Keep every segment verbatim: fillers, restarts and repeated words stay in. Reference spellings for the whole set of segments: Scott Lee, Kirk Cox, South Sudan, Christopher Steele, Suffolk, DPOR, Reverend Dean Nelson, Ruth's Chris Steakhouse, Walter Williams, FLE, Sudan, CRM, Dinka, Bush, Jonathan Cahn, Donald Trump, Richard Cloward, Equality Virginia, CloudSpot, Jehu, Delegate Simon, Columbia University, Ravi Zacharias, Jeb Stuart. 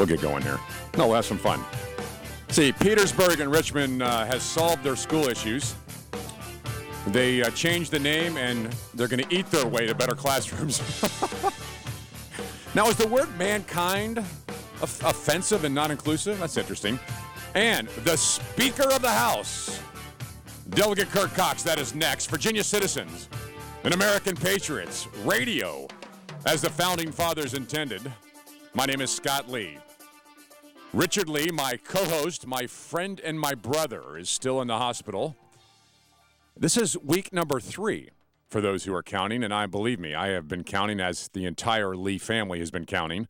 we'll get going here. No, we'll have some fun. See, Petersburg and Richmond uh, has solved their school issues. They uh, changed the name, and they're going to eat their way to better classrooms. Now, is the word mankind of- offensive and not inclusive? That's interesting. And the Speaker of the House, Delegate Kirk Cox, that is next. Virginia citizens and American patriots, radio, as the Founding Fathers intended. My name is Scott Lee. Richard Lee, my co-host, my friend, and my brother, is still in the hospital. This is week number three for those who are counting, and I believe me, I have been counting as the entire Lee family has been counting.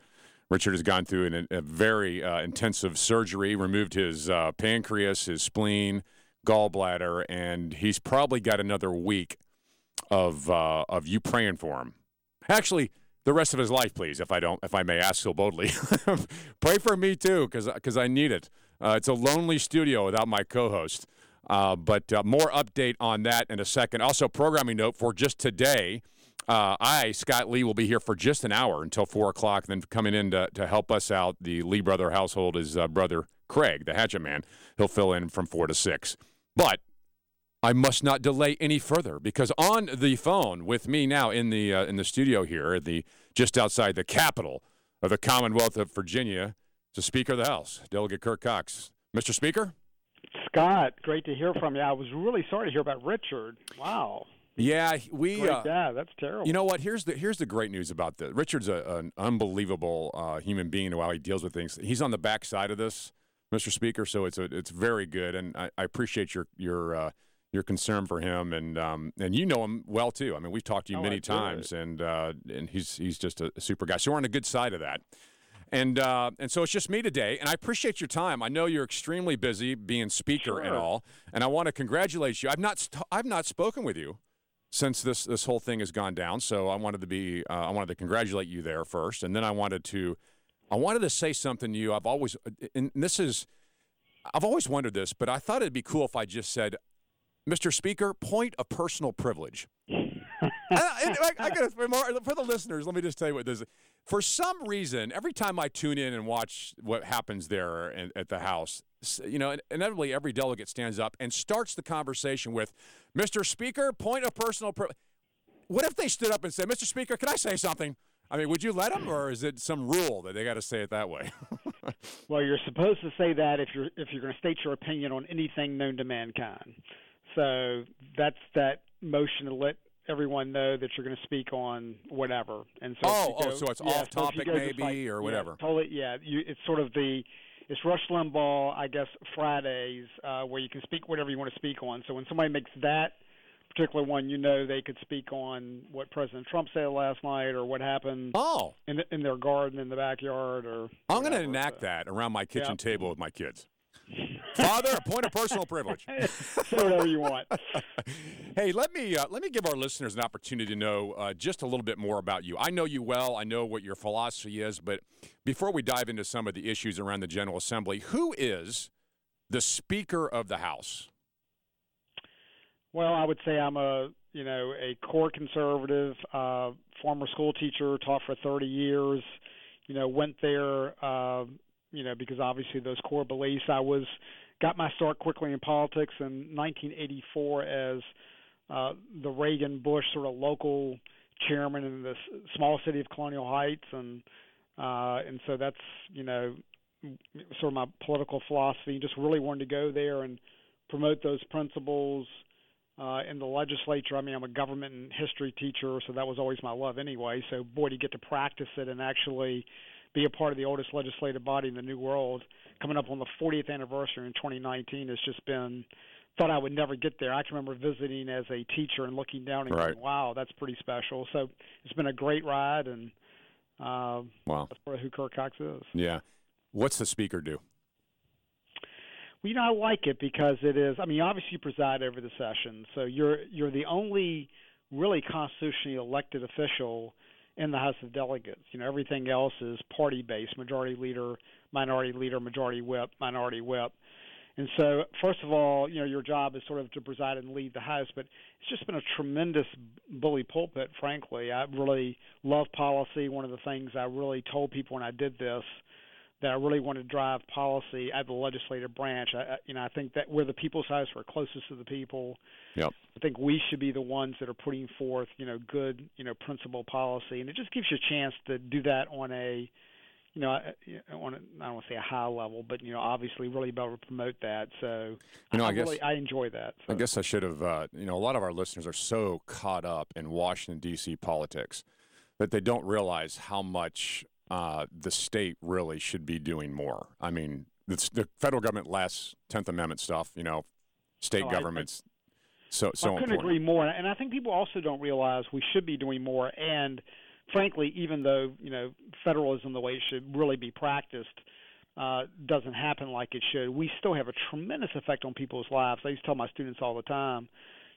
Richard has gone through an, a very uh, intensive surgery, removed his uh, pancreas, his spleen, gallbladder, and he's probably got another week of uh, of you praying for him. Actually, the rest of his life, please, if I don't, if I may ask so boldly. Pray for me too, because because I need it. Uh, it's a lonely studio without my co-host. Uh, but uh, more update on that in a second. Also, programming note for just today, uh, I, Scott Lee, will be here for just an hour until four o'clock. Then coming in to, to help us out, the Lee brother household, is uh, brother Craig, the hatchet man. He'll fill in from four to six. But I must not delay any further, because on the phone with me now in the uh, in the studio here, the just outside the capital of the Commonwealth of Virginia, is the Speaker of the House, Delegate Kirk Cox. Mister Speaker? Scott, great to hear from you. I was really sorry to hear about Richard. Wow. Yeah, we. Uh, yeah, that's terrible. You know what? Here's the here's the great news about this. Richard's a, an unbelievable uh, human being. While he deals with things, he's on the backside of this, Mister Speaker. So it's a, it's very good, and I, I appreciate your your uh, your concern for him, and um and you know him well too. I mean, we've talked to you oh, many I times, did. and uh, and he's he's just a super guy. So we're on the good side of that. And uh, and so it's just me today, and I appreciate your time. I know you're extremely busy being speaker sure. and all, and I want to congratulate you. I've not st- I've not spoken with you since this, this whole thing has gone down. So I wanted to be uh, I wanted to congratulate you there first, and then I wanted to I wanted to say something to you. I've always and this is I've always wondered this, but I thought it'd be cool if I just said, Mister Speaker, point of personal privilege. I, I, I gotta, for the listeners, let me just tell you what this is. For some reason, every time I tune in and watch what happens there in, at the House, you know, inevitably every delegate stands up and starts the conversation with, Mister Speaker, point of personal privilege. What if they stood up and said, Mister Speaker, can I say something? I mean, would you let them, or is it some rule that they got to say it that way? Well, you're supposed to say that if you're if you're going to state your opinion on anything known to mankind. So that's that motion to let everyone know that you're going to speak on whatever, and so oh, go, oh so it's yeah, off so topic maybe like, or whatever. Yeah, totally, yeah. You, it's sort of the it's Rush Limbaugh, I guess, Fridays uh, where you can speak whatever you want to speak on. So when somebody makes that particular one, you know they could speak on what President Trump said last night or what happened oh. in the, in their garden in the backyard or. I'm going to enact so. that around my kitchen yeah. table with my kids. Father, a point of personal privilege. Say whatever you want. Hey, let me uh, let me give our listeners an opportunity to know uh, just a little bit more about you. I know you well. I know what your philosophy is. But before we dive into some of the issues around the General Assembly, who is the Speaker of the House? Well, I would say I'm a you know a core conservative, uh, former school teacher, taught for thirty years. You know, went there. Uh, You know, because obviously those core beliefs. I was got my start quickly in politics in nineteen eighty-four as uh, the Reagan-Bush sort of local chairman in the small city of Colonial Heights, and uh, and so that's you know sort of my political philosophy. Just really wanted to go there and promote those principles uh, in the legislature. I mean, I'm a government and history teacher, so that was always my love anyway. So boy, to get to practice it and actually be a part of the oldest legislative body in the New World, coming up on the fortieth anniversary in twenty nineteen, has just been – thought I would never get there. I can remember visiting as a teacher and looking down and right. going, wow, that's pretty special. So it's been a great ride, and uh, wow. that's sort of who Kirk Cox is. Yeah. What's the Speaker do? Well, you know, I like it because it is – I mean, obviously you preside over the session, so you're you're the only really constitutionally elected official – in the House of Delegates. You know, everything else is party-based, majority leader, minority leader, majority whip, minority whip. And so, first of all, you know, your job is sort of to preside and lead the House, but it's just been a tremendous bully pulpit, frankly. I really love policy. One of the things I really told people when I did this that I really want to drive policy at the legislative branch. I, you know, I think that we're the people's house. We're closest to the people. Yep. I think we should be the ones that are putting forth, you know, good, you know, principled policy, and it just gives you a chance to do that on a, you know, on a, I don't want to say a high level, but, you know, obviously really be able to promote that. So you know, I, I guess, really I enjoy that. So. I guess I should have, uh, you know, a lot of our listeners are so caught up in Washington, D C politics that they don't realize how much uh, the state really should be doing more. I mean, it's, the federal government lasts tenth Amendment stuff, you know, state oh, governments. I, I, so, so I couldn't important. agree more. And I think people also don't realize we should be doing more. And frankly, even though, you know, federalism, the way it should really be practiced, uh, doesn't happen like it should, we still have a tremendous effect on people's lives. I used to tell my students all the time,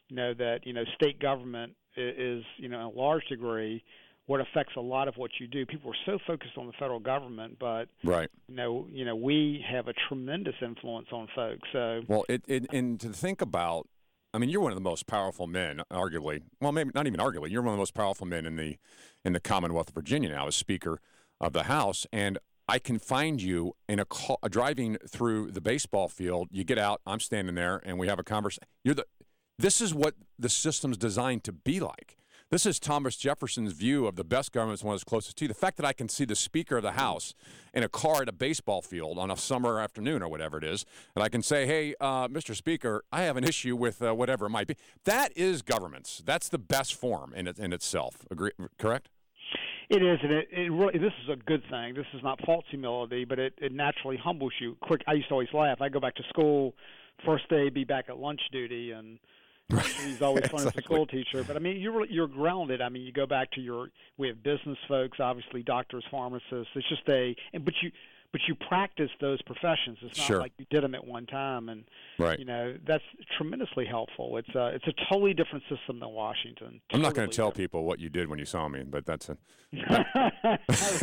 you know, that, you know, state government is, you know, in a large degree what affects a lot of what you do. People are so focused on the federal government, but, right. you know, you know, we have a tremendous influence on folks. So, well, it, it, and to think about, I mean, you're one of the most powerful men, arguably. Well, maybe not even arguably. You're one of the most powerful men in the in the Commonwealth of Virginia now, as Speaker of the House. And I can find you in a call, driving through the baseball field. You get out, I'm standing there, and we have a conversation. You're the. This is what the system's designed to be like. This is Thomas Jefferson's view of the best government is one of his closest to you. The fact that I can see the Speaker of the House in a car at a baseball field on a summer afternoon or whatever it is, and I can say, hey, uh, Mister Speaker, I have an issue with uh, whatever it might be. That is governments. That's the best form in, it, in itself. Agree, correct? It is, and it, it really, this is a good thing. This is not false humility, but it, it naturally humbles you. Quick, I used to always laugh. I go back to school, first day, be back at lunch duty, and right. He's always fun exactly. as a school teacher. But, I mean, you're you're grounded. I mean, you go back to your – we have business folks, obviously doctors, pharmacists. It's just a – but you but you practice those professions. It's not sure. like you did them at one time. And, right. you know, that's tremendously helpful. It's a, it's a totally different system than Washington. Totally I'm not going to tell different. people what you did when you saw me, but that's a that, – I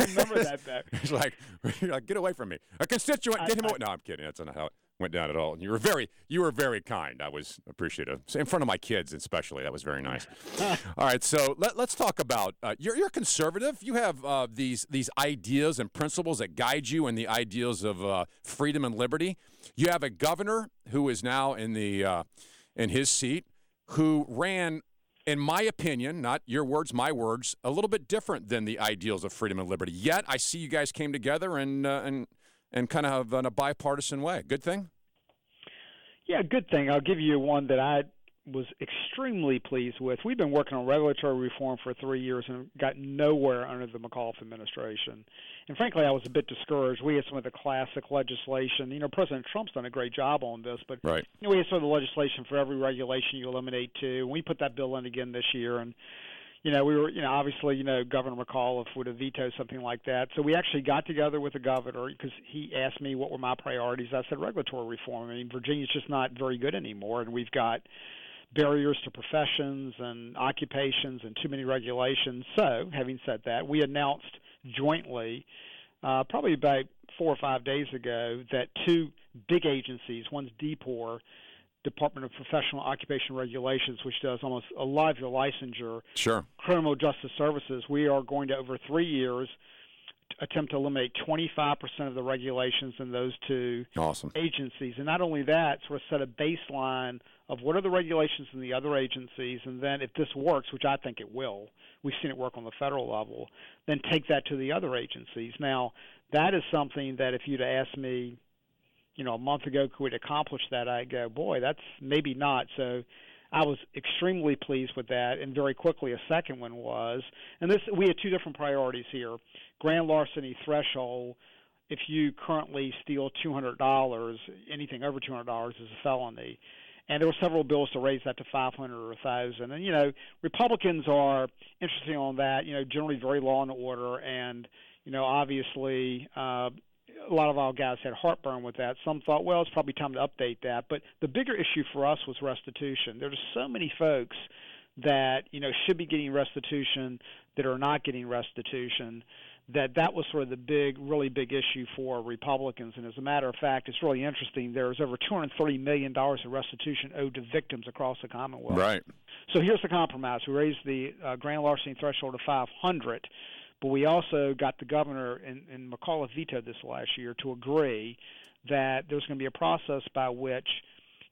remember that back. It's like, like, get away from me. A constituent, I, get him I, away. No, I'm kidding. That's not how it – went down at all. And you were very you were very kind. I was appreciative. In front of my kids especially. That was very nice. All right, so let, let's talk about uh, you're you're conservative. You have uh, these these ideas and principles that guide you in the ideals of uh, freedom and liberty. You have a governor who is now in the uh, in his seat who ran, in my opinion, not your words, my words, a little bit different than the ideals of freedom and liberty. Yet I see you guys came together and uh, and and kind of in a bipartisan way. Good thing? Yeah, good thing. I'll give you one that I was extremely pleased with. We've been working on regulatory reform for three years and got nowhere under the McAuliffe administration. And frankly, I was a bit discouraged. We had some of the classic legislation. You know, President Trump's done a great job on this, but right. you know, we had sort of the legislation for every regulation you eliminate two. We put that bill in again this year, and you know, we were, you know, obviously, you know, Governor McAuliffe would have vetoed something like that. So we actually got together with the governor because he asked me what were my priorities. I said regulatory reform. I mean, Virginia's just not very good anymore, and we've got barriers to professions and occupations and too many regulations. So having said that, we announced jointly uh, probably about four or five days ago that two big agencies, one's D P O R, Department of Professional Occupation Regulations, which does almost a lot of your licensure, sure. criminal justice services, we are going to, over three years, attempt to eliminate twenty-five percent of the regulations in those two awesome. agencies. And not only that, sort of set a baseline of what are the regulations in the other agencies, and then if this works, which I think it will, we've seen it work on the federal level, then take that to the other agencies. Now, that is something that if you'd asked me, you know, a month ago, could we accomplish that? I go, boy, that's maybe not. So I was extremely pleased with that, and very quickly a second one was, and this we had two different priorities here. Grand larceny threshold, if you currently steal two hundred dollars, anything over two hundred dollars is a felony. And there were several bills to raise that to five hundred dollars or one thousand dollars. And, you know, Republicans are interesting on that, you know, generally very law and order, and, you know, obviously uh, – a lot of our guys had heartburn with that. Some thought, well, it's probably time to update that. But the bigger issue for us was restitution. There are just so many folks that, you know, should be getting restitution that are not getting restitution, that that was sort of the big, really big issue for Republicans. And as a matter of fact, it's really interesting. There's over two hundred thirty million dollars in restitution owed to victims across the Commonwealth. Right. So here's the compromise. We raised the uh, grand larceny threshold to five hundred, But we also got the governor, and, and McAuliffe vetoed this last year, to agree that there's going to be a process by which,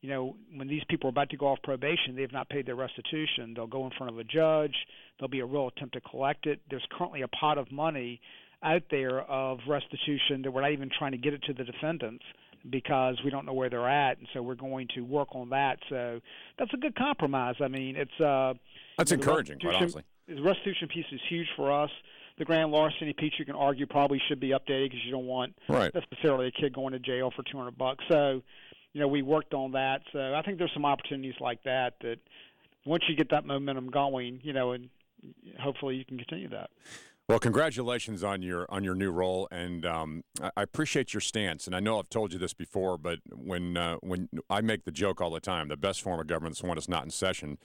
you know, when these people are about to go off probation, they have not paid their restitution. They'll go in front of a judge. There'll be a real attempt to collect it. There's currently a pot of money out there of restitution that we're not even trying to get it to the defendants because we don't know where they're at, and so we're going to work on that. So that's a good compromise. I mean, it's uh, that's you know, encouraging, quite honestly. The restitution piece is huge for us. The grand larceny piece, you can argue, probably should be updated because you don't want right. necessarily a kid going to jail for two hundred bucks. So, you know, we worked on that. So I think there's some opportunities like that that once you get that momentum going, you know, and hopefully you can continue that. Well, congratulations on your on your new role, and um, I appreciate your stance. And I know I've told you this before, but when uh, when I make the joke all the time, the best form of government is one that's not in session.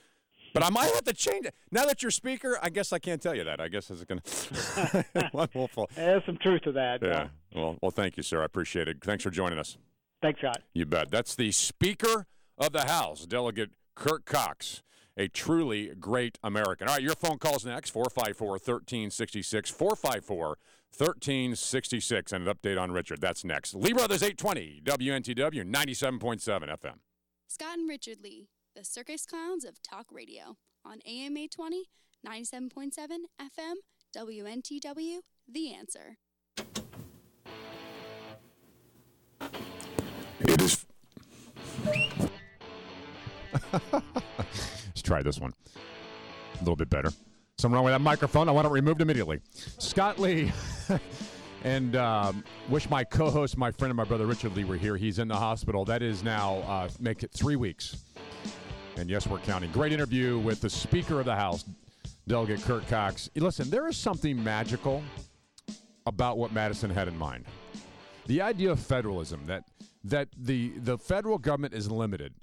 But I might have to change it now that you're speaker. I guess I can't tell you that. I guess it's going to one will fall. There's some truth to that. Yeah. Though. Well, well, thank you, sir. I appreciate it. Thanks for joining us. Thanks, Scott. You bet. That's the Speaker of the House, Delegate Kirk Cox. A truly great American. All right, your phone call's next, four five four, one three six six, four five four, one three six six, and an update on Richard. That's next. Lee Brothers eight twenty, W N T W, ninety-seven point seven F M. Scott and Richard Lee, the circus clowns of talk radio, on A M eight twenty, ninety-seven point seven F M, W N T W, The Answer. It is... Let's try this one. A little bit better. Something wrong with that microphone. I want it removed immediately. Scott Lee and um, wish my co-host, my friend, and my brother Richard Lee were here. He's in the hospital. That is now, uh, make it three weeks. And yes, we're counting. Great interview with the Speaker of the House, Delegate Kirk Cox. Listen, there is something magical about what Madison had in mind. The idea of federalism, that that the the federal government is limited.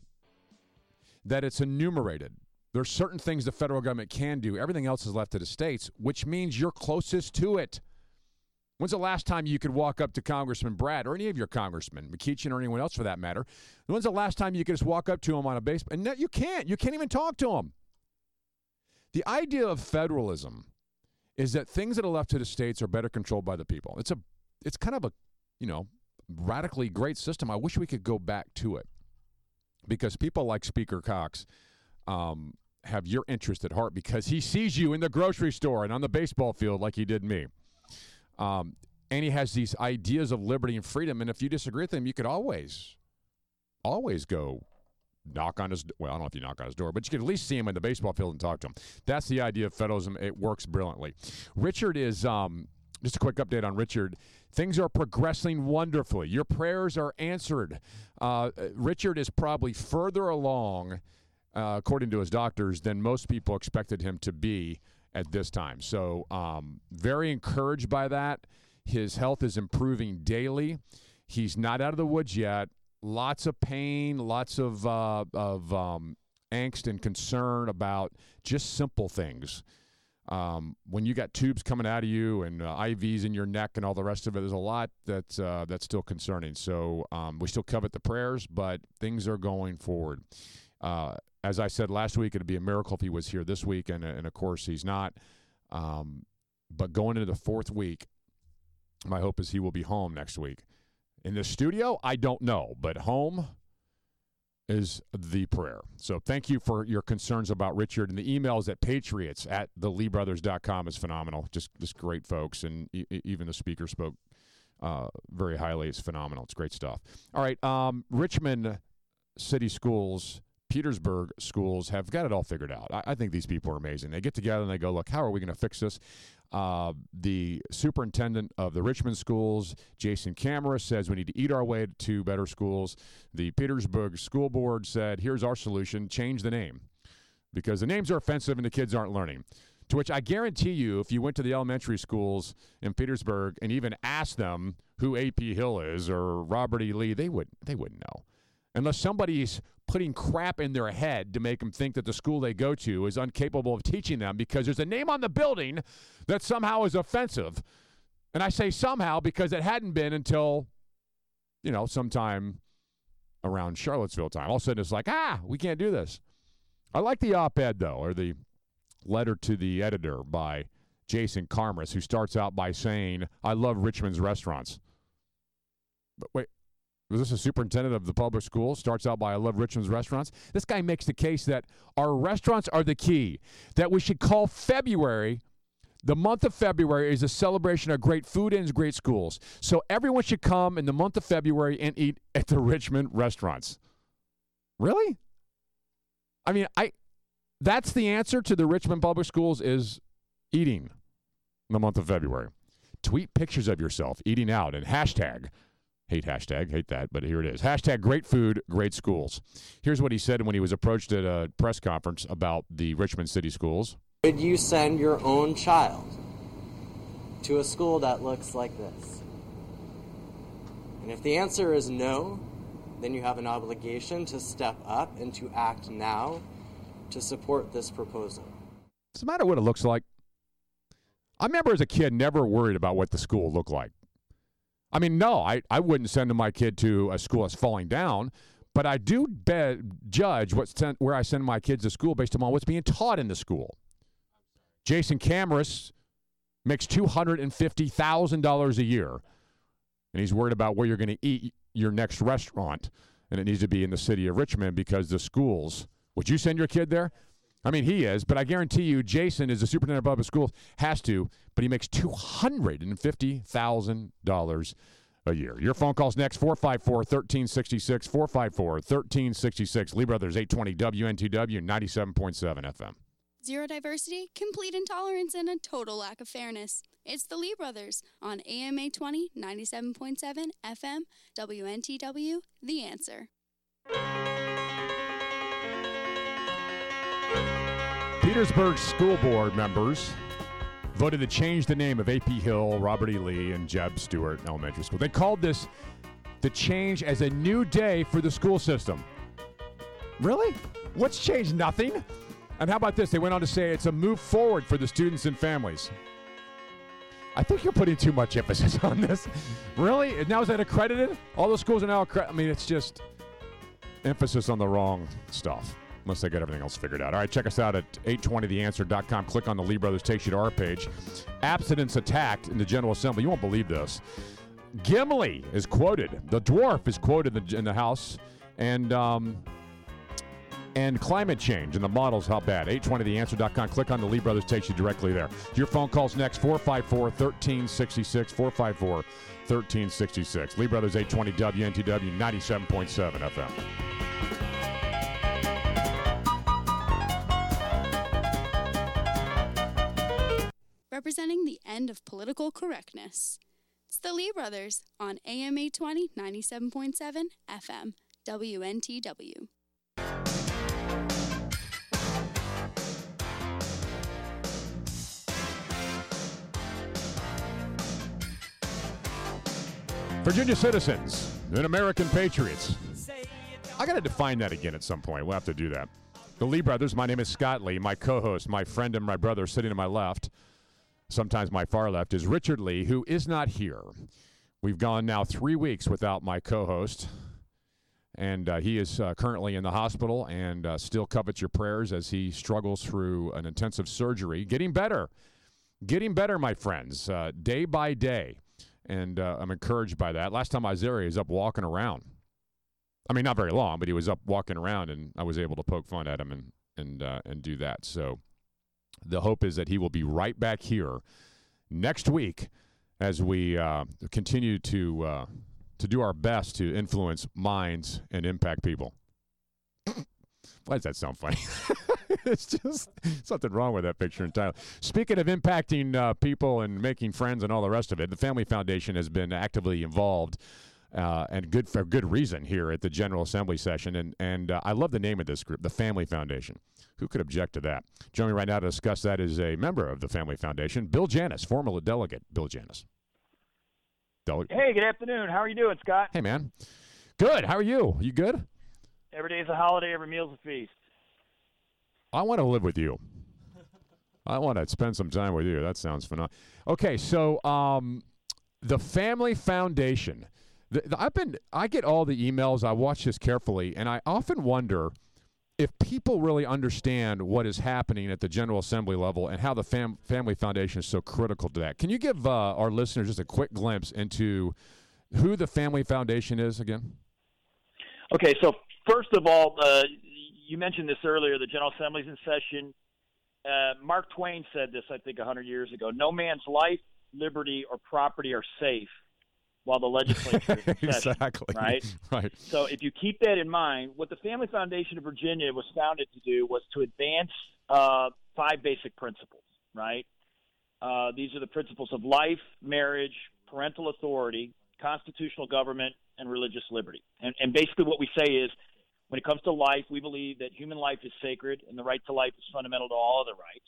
That it's enumerated. There's certain things the federal government can do. Everything else is left to the states, which means you're closest to it. When's the last time you could walk up to Congressman Brat or any of your congressmen, McKeachin or anyone else for that matter? When's the last time you could just walk up to him on a base? And no, you can't. You can't even talk to him. The idea of federalism is that things that are left to the states are better controlled by the people. It's a, it's kind of a, you know, radically great system. I wish we could go back to it. Because people like Speaker Cox um, have your interest at heart because he sees you in the grocery store and on the baseball field like he did me. Um, and he has these ideas of liberty and freedom. And if you disagree with him, you could always, always go knock on his door. Well, I don't know if you knock on his door, but you could at least see him in the baseball field and talk to him. That's the idea of federalism. It works brilliantly. Richard is, um, just a quick update on Richard. Things are progressing wonderfully. Your prayers are answered. Uh, Richard is probably further along, uh, according to his doctors, than most people expected him to be at this time. So um, very encouraged by that. His health is improving daily. He's not out of the woods yet. Lots of pain, lots of, uh, of um, angst and concern about just simple things. Um, when you got tubes coming out of you and uh, I Vs in your neck and all the rest of it, there's a lot that's, uh, that's still concerning. So um, we still covet the prayers, but things are going forward. Uh, as I said last week, it would be a miracle if he was here this week, and, and of course he's not. Um, but going into the fourth week, my hope is he will be home next week. In the studio, I don't know, but home is the prayer. So thank you for your concerns about Richard, and the emails at Patriots at the Lee Brothers dot com is phenomenal. Just just great folks, and e- even the speaker spoke uh, very highly. It's phenomenal. It's great stuff. All right, um, Richmond City Schools, Petersburg Schools have got it all figured out. I, I think these people are amazing. They get together and they go, look, how are we going to fix this? Uh, the superintendent of the Richmond schools, Jason Kamras, says we need to eat our way to better schools. The Petersburg School Board said, here's our solution, change the name, because the names are offensive and the kids aren't learning. To which I guarantee you, if you went to the elementary schools in Petersburg and even asked them who A P. Hill is or Robert E. Lee, they wouldn't, they wouldn't know. Unless somebody's putting crap in their head to make them think that the school they go to is incapable of teaching them because there's a name on the building that somehow is offensive. And I say somehow because it hadn't been until, you know, sometime around Charlottesville time. All of a sudden it's like, ah, we can't do this. I like the op-ed, though, or the letter to the editor by Jason Kamras, who starts out by saying, I love Richmond's restaurants. But wait, was this a superintendent of the public school? Starts out by, I love Richmond's restaurants. This guy makes the case that our restaurants are the key, that we should call February, the month of February is a celebration of great food and great schools. So everyone should come in the month of February and eat at the Richmond restaurants. Really? I mean, I that's the answer to the Richmond public schools is eating in the month of February. Tweet pictures of yourself eating out and hashtag. Hate hashtag, hate that, but here it is. Hashtag great food, great schools. Here's what he said when he was approached at a press conference about the Richmond City Schools. Would you send your own child to a school that looks like this? And if the answer is no, then you have an obligation to step up and to act now to support this proposal. Doesn't matter what it looks like. I remember as a kid never worried about what the school looked like. I mean, no, I, I wouldn't send my kid to a school that's falling down, but I do be- judge what's ten- where I send my kids to school based on what's being taught in the school. Jason Kamras makes two hundred fifty thousand dollars a year, and he's worried about where you're going to eat your next restaurant, and it needs to be in the city of Richmond because the schools. Would you send your kid there? I mean, he is, but I guarantee you Jason is the superintendent of public schools, has to, but he makes two hundred fifty thousand dollars a year. Your phone call's next, four five four, one three six six, four five four, one three six six. Lee Brothers, eight twenty W N T W, ninety-seven point seven F M. Zero diversity, complete intolerance, and a total lack of fairness. It's the Lee Brothers on A M eight twenty, ninety-seven point seven F M, W N T W, The Answer. Petersburg school board members voted to change the name of A P. Hill, Robert E. Lee, and Jeb Stuart Elementary School. They called this the change as a new day for the school system. Really? What's changed? Nothing. And how about this? They went on to say it's a move forward for the students and families. I think you're putting too much emphasis on this. Really? And now is that accredited? All the schools are now accredited. I mean, it's just emphasis on the wrong stuff. Unless they got everything else figured out. All right, check us out at eight twenty the answer dot com. Click on the Lee Brothers takes you to our page. Abstinence attacked in the General Assembly. You won't believe this. Gimli is quoted. The dwarf is quoted in the, in the House. And um, and climate change and the models, how bad. eight twenty the answer dot com. Click on the Lee Brothers takes you directly there. Your phone call's next, four five four, one three six six, four five four, one three six six. Lee Brothers, eight twenty W N T W, ninety-seven point seven F M. Representing the end of political correctness. It's the Lee Brothers on A M eight twenty, ninety-seven point seven F M, W N T W. Virginia citizens and American patriots. I got to define that again at some point. We'll have to do that. The Lee Brothers, my name is Scott Lee. My co-host, my friend and my brother sitting to my left, sometimes my far left, is Richard Lee, who is not here. We've gone now three weeks without my co-host, and uh, he is uh, currently in the hospital and uh, still covets your prayers as he struggles through an intensive surgery. Getting better. Getting better, my friends, uh, day by day, and uh, I'm encouraged by that. Last time I was there, he was up walking around. I mean, not very long, but he was up walking around, and I was able to poke fun at him and, and, uh, and do that, so... The hope is that he will be right back here next week as we uh, continue to uh, to do our best to influence minds and impact people. Why does that sound funny? It's just something wrong with that picture entirely. Speaking of impacting uh, people and making friends and all the rest of it, the Family Foundation has been actively involved uh, and good for good reason here at the General Assembly session. And, and uh, I love the name of this group, the Family Foundation. Who could object to that? Joining me right now to discuss that is a member of the Family Foundation, Bill Janis, former delegate. Bill Janis. Dele- hey, good afternoon. How are you doing, Scott? Hey, man. Good. How are you? You good? Every day's a holiday. Every meal's a feast. I want to live with you. I want to spend some time with you. That sounds phenomenal. Okay, so um, the Family Foundation. The, the, I've been. I get all the emails. I watch this carefully, and I often wonder. if people really understand what is happening at the General Assembly level and how the fam- Family Foundation is so critical to that, can you give uh, our listeners just a quick glimpse into who the Family Foundation is again? Okay, so first of all, uh, you mentioned this earlier, the General Assembly's in session. Uh, Mark Twain said this, I think, one hundred years ago. No man's life, liberty, or property are safe while the legislature is in session. Exactly. Right? Right. So if you keep that in mind, what the Family Foundation of Virginia was founded to do was to advance uh, five basic principles, right? Uh, these are the principles of life, marriage, parental authority, constitutional government, and religious liberty. And, and basically what we say is, when it comes to life, we believe that human life is sacred and the right to life is fundamental to all other rights.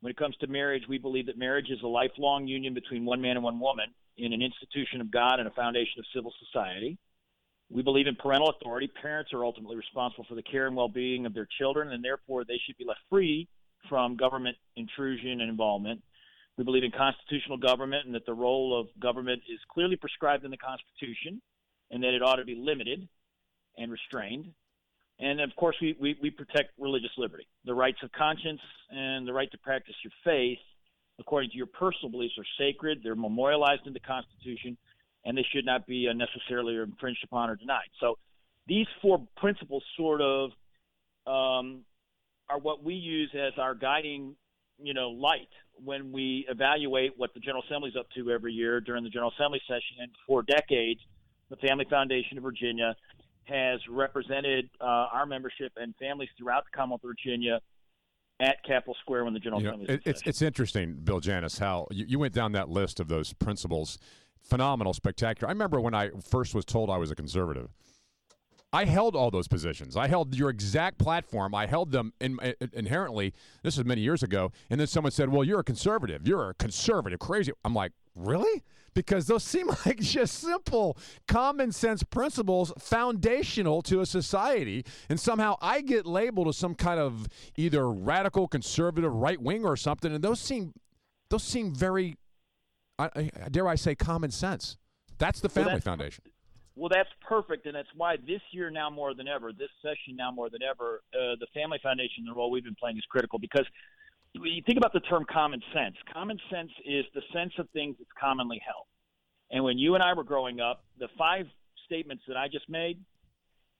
When it comes to marriage, we believe that marriage is a lifelong union between one man and one woman in an institution of God and a foundation of civil society. We believe in parental authority. Parents are ultimately responsible for the care and well-being of their children, and therefore they should be left free from government intrusion and involvement. We believe in constitutional government and that the role of government is clearly prescribed in the Constitution and that it ought to be limited and restrained. And, of course, we, we, we protect religious liberty, the rights of conscience and the right to practice your faith according to your personal beliefs are sacred. They're memorialized in the Constitution, and they should not be unnecessarily infringed upon or denied. So these four principles sort of um, are what we use as our guiding, you know, light when we evaluate what the General Assembly is up to every year during the General Assembly session. And for decades, the Family Foundation of Virginia has represented uh, our membership and families throughout the Commonwealth of Virginia at Capitol Square when the General Assembly is in session. It's, it's interesting, Bill Janis, how you, you went down that list of those principles. Phenomenal, spectacular. I remember when I first was told I was a conservative, I held all those positions. I held your exact platform. I held them in, in, inherently. This was many years ago. And then someone said, well, you're a conservative. You're a conservative. Crazy. I'm like, really? Because those seem like just simple common sense principles foundational to a society. And somehow I get labeled as some kind of either radical conservative right wing or something. And those seem those seem very, I, I, dare I say, common sense. That's the Family well, that's- Foundation. Well, that's perfect, and that's why this year now more than ever, this session now more than ever, uh, the Family Foundation, the role we've been playing is critical because when you think about the term common sense, common sense is the sense of things that's commonly held. And when you and I were growing up, the five statements that I just made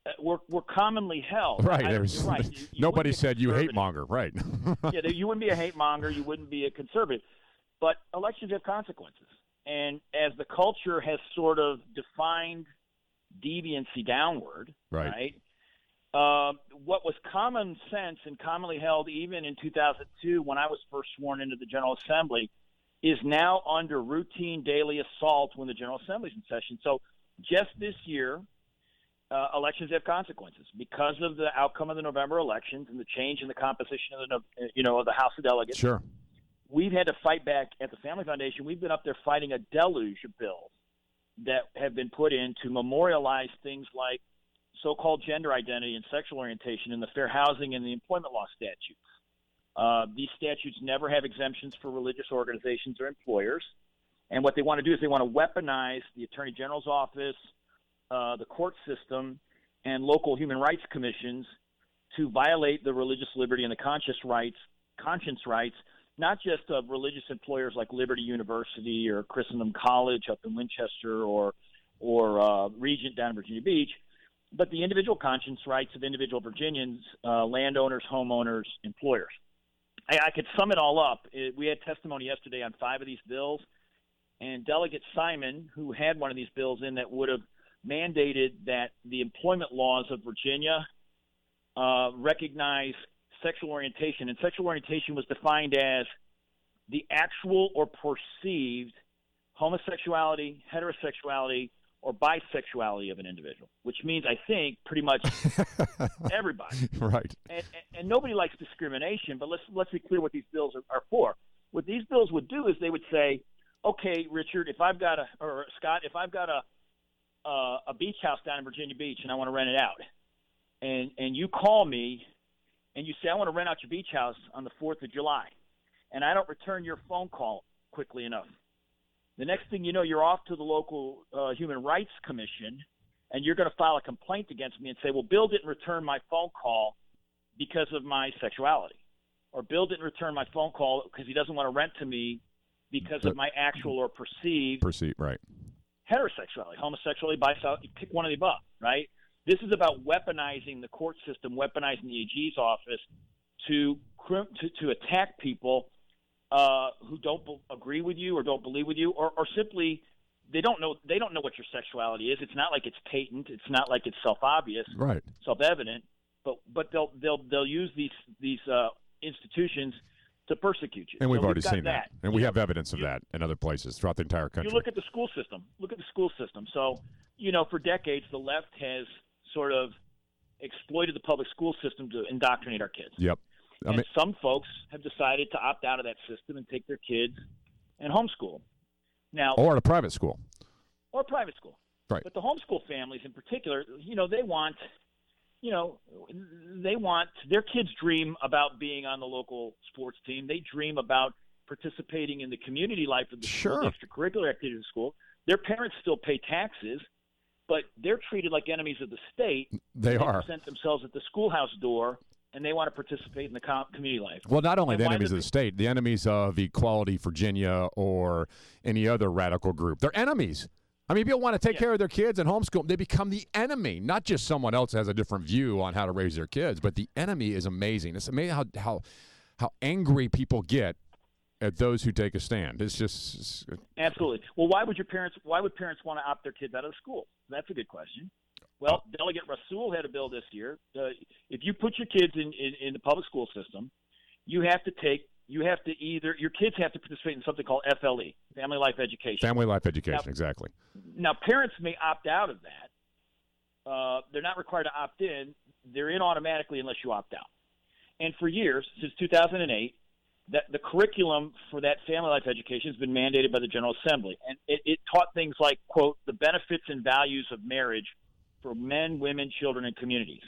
uh, were, were commonly held. Right. I, was, right. You, you nobody said you hate monger, right. Yeah, you wouldn't be a hate monger. You wouldn't be a conservative. But elections have consequences. And as the culture has sort of defined deviancy downward, right? right? Uh, what was common sense and commonly held even in two thousand two when I was first sworn into the General Assembly is now under routine daily assault when the General Assembly is in session. So just this year, uh, elections have consequences because of the outcome of the November elections and the change in the composition of the, you know, of the House of Delegates. Sure. We've had to fight back at the Family Foundation. We've been up there fighting a deluge of bills that have been put in to memorialize things like so-called gender identity and sexual orientation in the Fair Housing and the employment law statutes. Uh, these statutes never have exemptions for religious organizations or employers. And what they want to do is they want to weaponize the Attorney General's office, uh, the court system, and local human rights commissions to violate the religious liberty and the conscience rights, conscience rights, not just of religious employers like Liberty University or Christendom College up in Winchester or or uh, Regent down in Virginia Beach, but the individual conscience rights of individual Virginians, uh, landowners, homeowners, employers. I, I could sum it all up. It, we had testimony yesterday on five of these bills, and Delegate Simon, who had one of these bills in that would have mandated that the employment laws of Virginia uh, recognize sexual orientation, and sexual orientation was defined as the actual or perceived homosexuality, heterosexuality, or bisexuality of an individual, which means, I think, pretty much everybody. Right. And, and, and nobody likes discrimination, but let's let's be clear what these bills are, are for. What these bills would do is they would say, okay, Richard, if I've got a, or Scott, if I've got a uh, a beach house down in Virginia Beach and I want to rent it out, and and you call me, and you say, I want to rent out your beach house on the fourth of July, and I don't return your phone call quickly enough. The next thing you know, you're off to the local uh, Human Rights Commission, and you're going to file a complaint against me and say, well, Bill didn't return my phone call because of my sexuality. Or Bill didn't return my phone call because he doesn't want to rent to me because but, of my actual or perceived perceived right heterosexuality, homosexuality, bisexuality, pick one of the above, right? This is about weaponizing the court system, weaponizing the A G's office to to, to attack people uh, who don't be- agree with you or don't believe with you, or, or simply they don't know they don't know what your sexuality is. It's not like it's patent. It's not like it's self-obvious, right? Self-evident. But but they'll they'll they'll use these these uh, institutions to persecute you. And we've so already we've seen that. that. And we have evidence of you, that in other places throughout the entire country. You look at the school system. Look at the school system. So, you know, for decades, the left has sort of exploited the public school system to indoctrinate our kids. Yep. I mean, and some folks have decided to opt out of that system and take their kids and homeschool. Now, or a private school. Or a private school. Right. But the homeschool families in particular, you know, they want, you know, they want – their kids dream about being on the local sports team. They dream about participating in the community life of the sure. school, extracurricular activities of the school. Their parents still pay taxes, but they're treated like enemies of the state. They and are. They present themselves at the schoolhouse door, and they want to participate in the com- community life. Well, not only and the enemies of the state, the enemies of Equality Virginia or any other radical group. They're enemies. I mean, people want to take yeah. care of their kids and homeschool. They become the enemy, not just someone else that has a different view on how to raise their kids, but the enemy is amazing. It's amazing how how, how angry people get at those who take a stand. It's just it's, absolutely. Well, why would your parents? Why would parents want to opt their kids out of school? That's a good question. Well, uh, Delegate Rasool had a bill this year. Uh, if you put your kids in, in, in the public school system, you have to take. You have to either – your kids have to participate in something called F L E, Family Life Education. Family Life Education, now, exactly. Now, parents may opt out of that. Uh, they're not required to opt in. They're in automatically unless you opt out. And for years, since two thousand eight, that the curriculum for that Family Life Education has been mandated by the General Assembly. And it, it taught things like, quote, the benefits and values of marriage for men, women, children, and communities.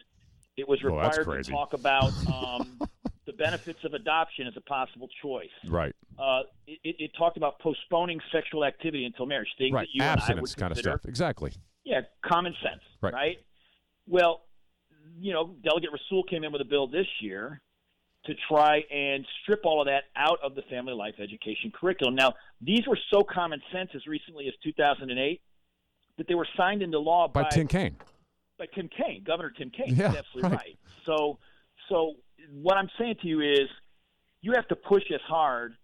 It was required oh, to talk about um, – the benefits of adoption as a possible choice. Right. Uh, it, it talked about postponing sexual activity until marriage, things right. that you Abstinence and I would consider, kind of stuff. Exactly. Yeah, common sense. Right. right. Well, you know, Delegate Rasool came in with a bill this year to try and strip all of that out of the family life education curriculum. Now, these were so common sense as recently as two thousand eight that they were signed into law by, by Tim Kaine. By Tim Kaine, Governor Tim Kaine. Yeah, that's absolutely right. right. So, so. What I'm saying to you is you have to push as hard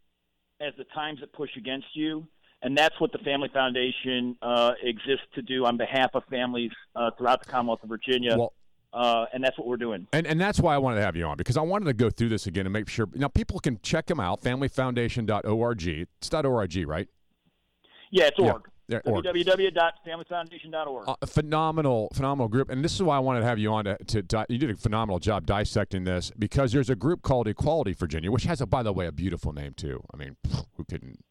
as the times that push against you, and that's what the Family Foundation uh, exists to do on behalf of families uh, throughout the Commonwealth of Virginia, well, uh, and that's what we're doing. And and that's why I wanted to have you on, because I wanted to go through this again and make sure. Now, people can check them out, family foundation dot org. It's .org, right? Yeah, it's .org. Yeah. w w w dot family foundation dot org. Uh, phenomenal, phenomenal group. And this is why I wanted to have you on. To, to, to You did a phenomenal job dissecting this, because there's a group called Equality Virginia, which has, a, by the way, a beautiful name, too. I mean, who couldn't,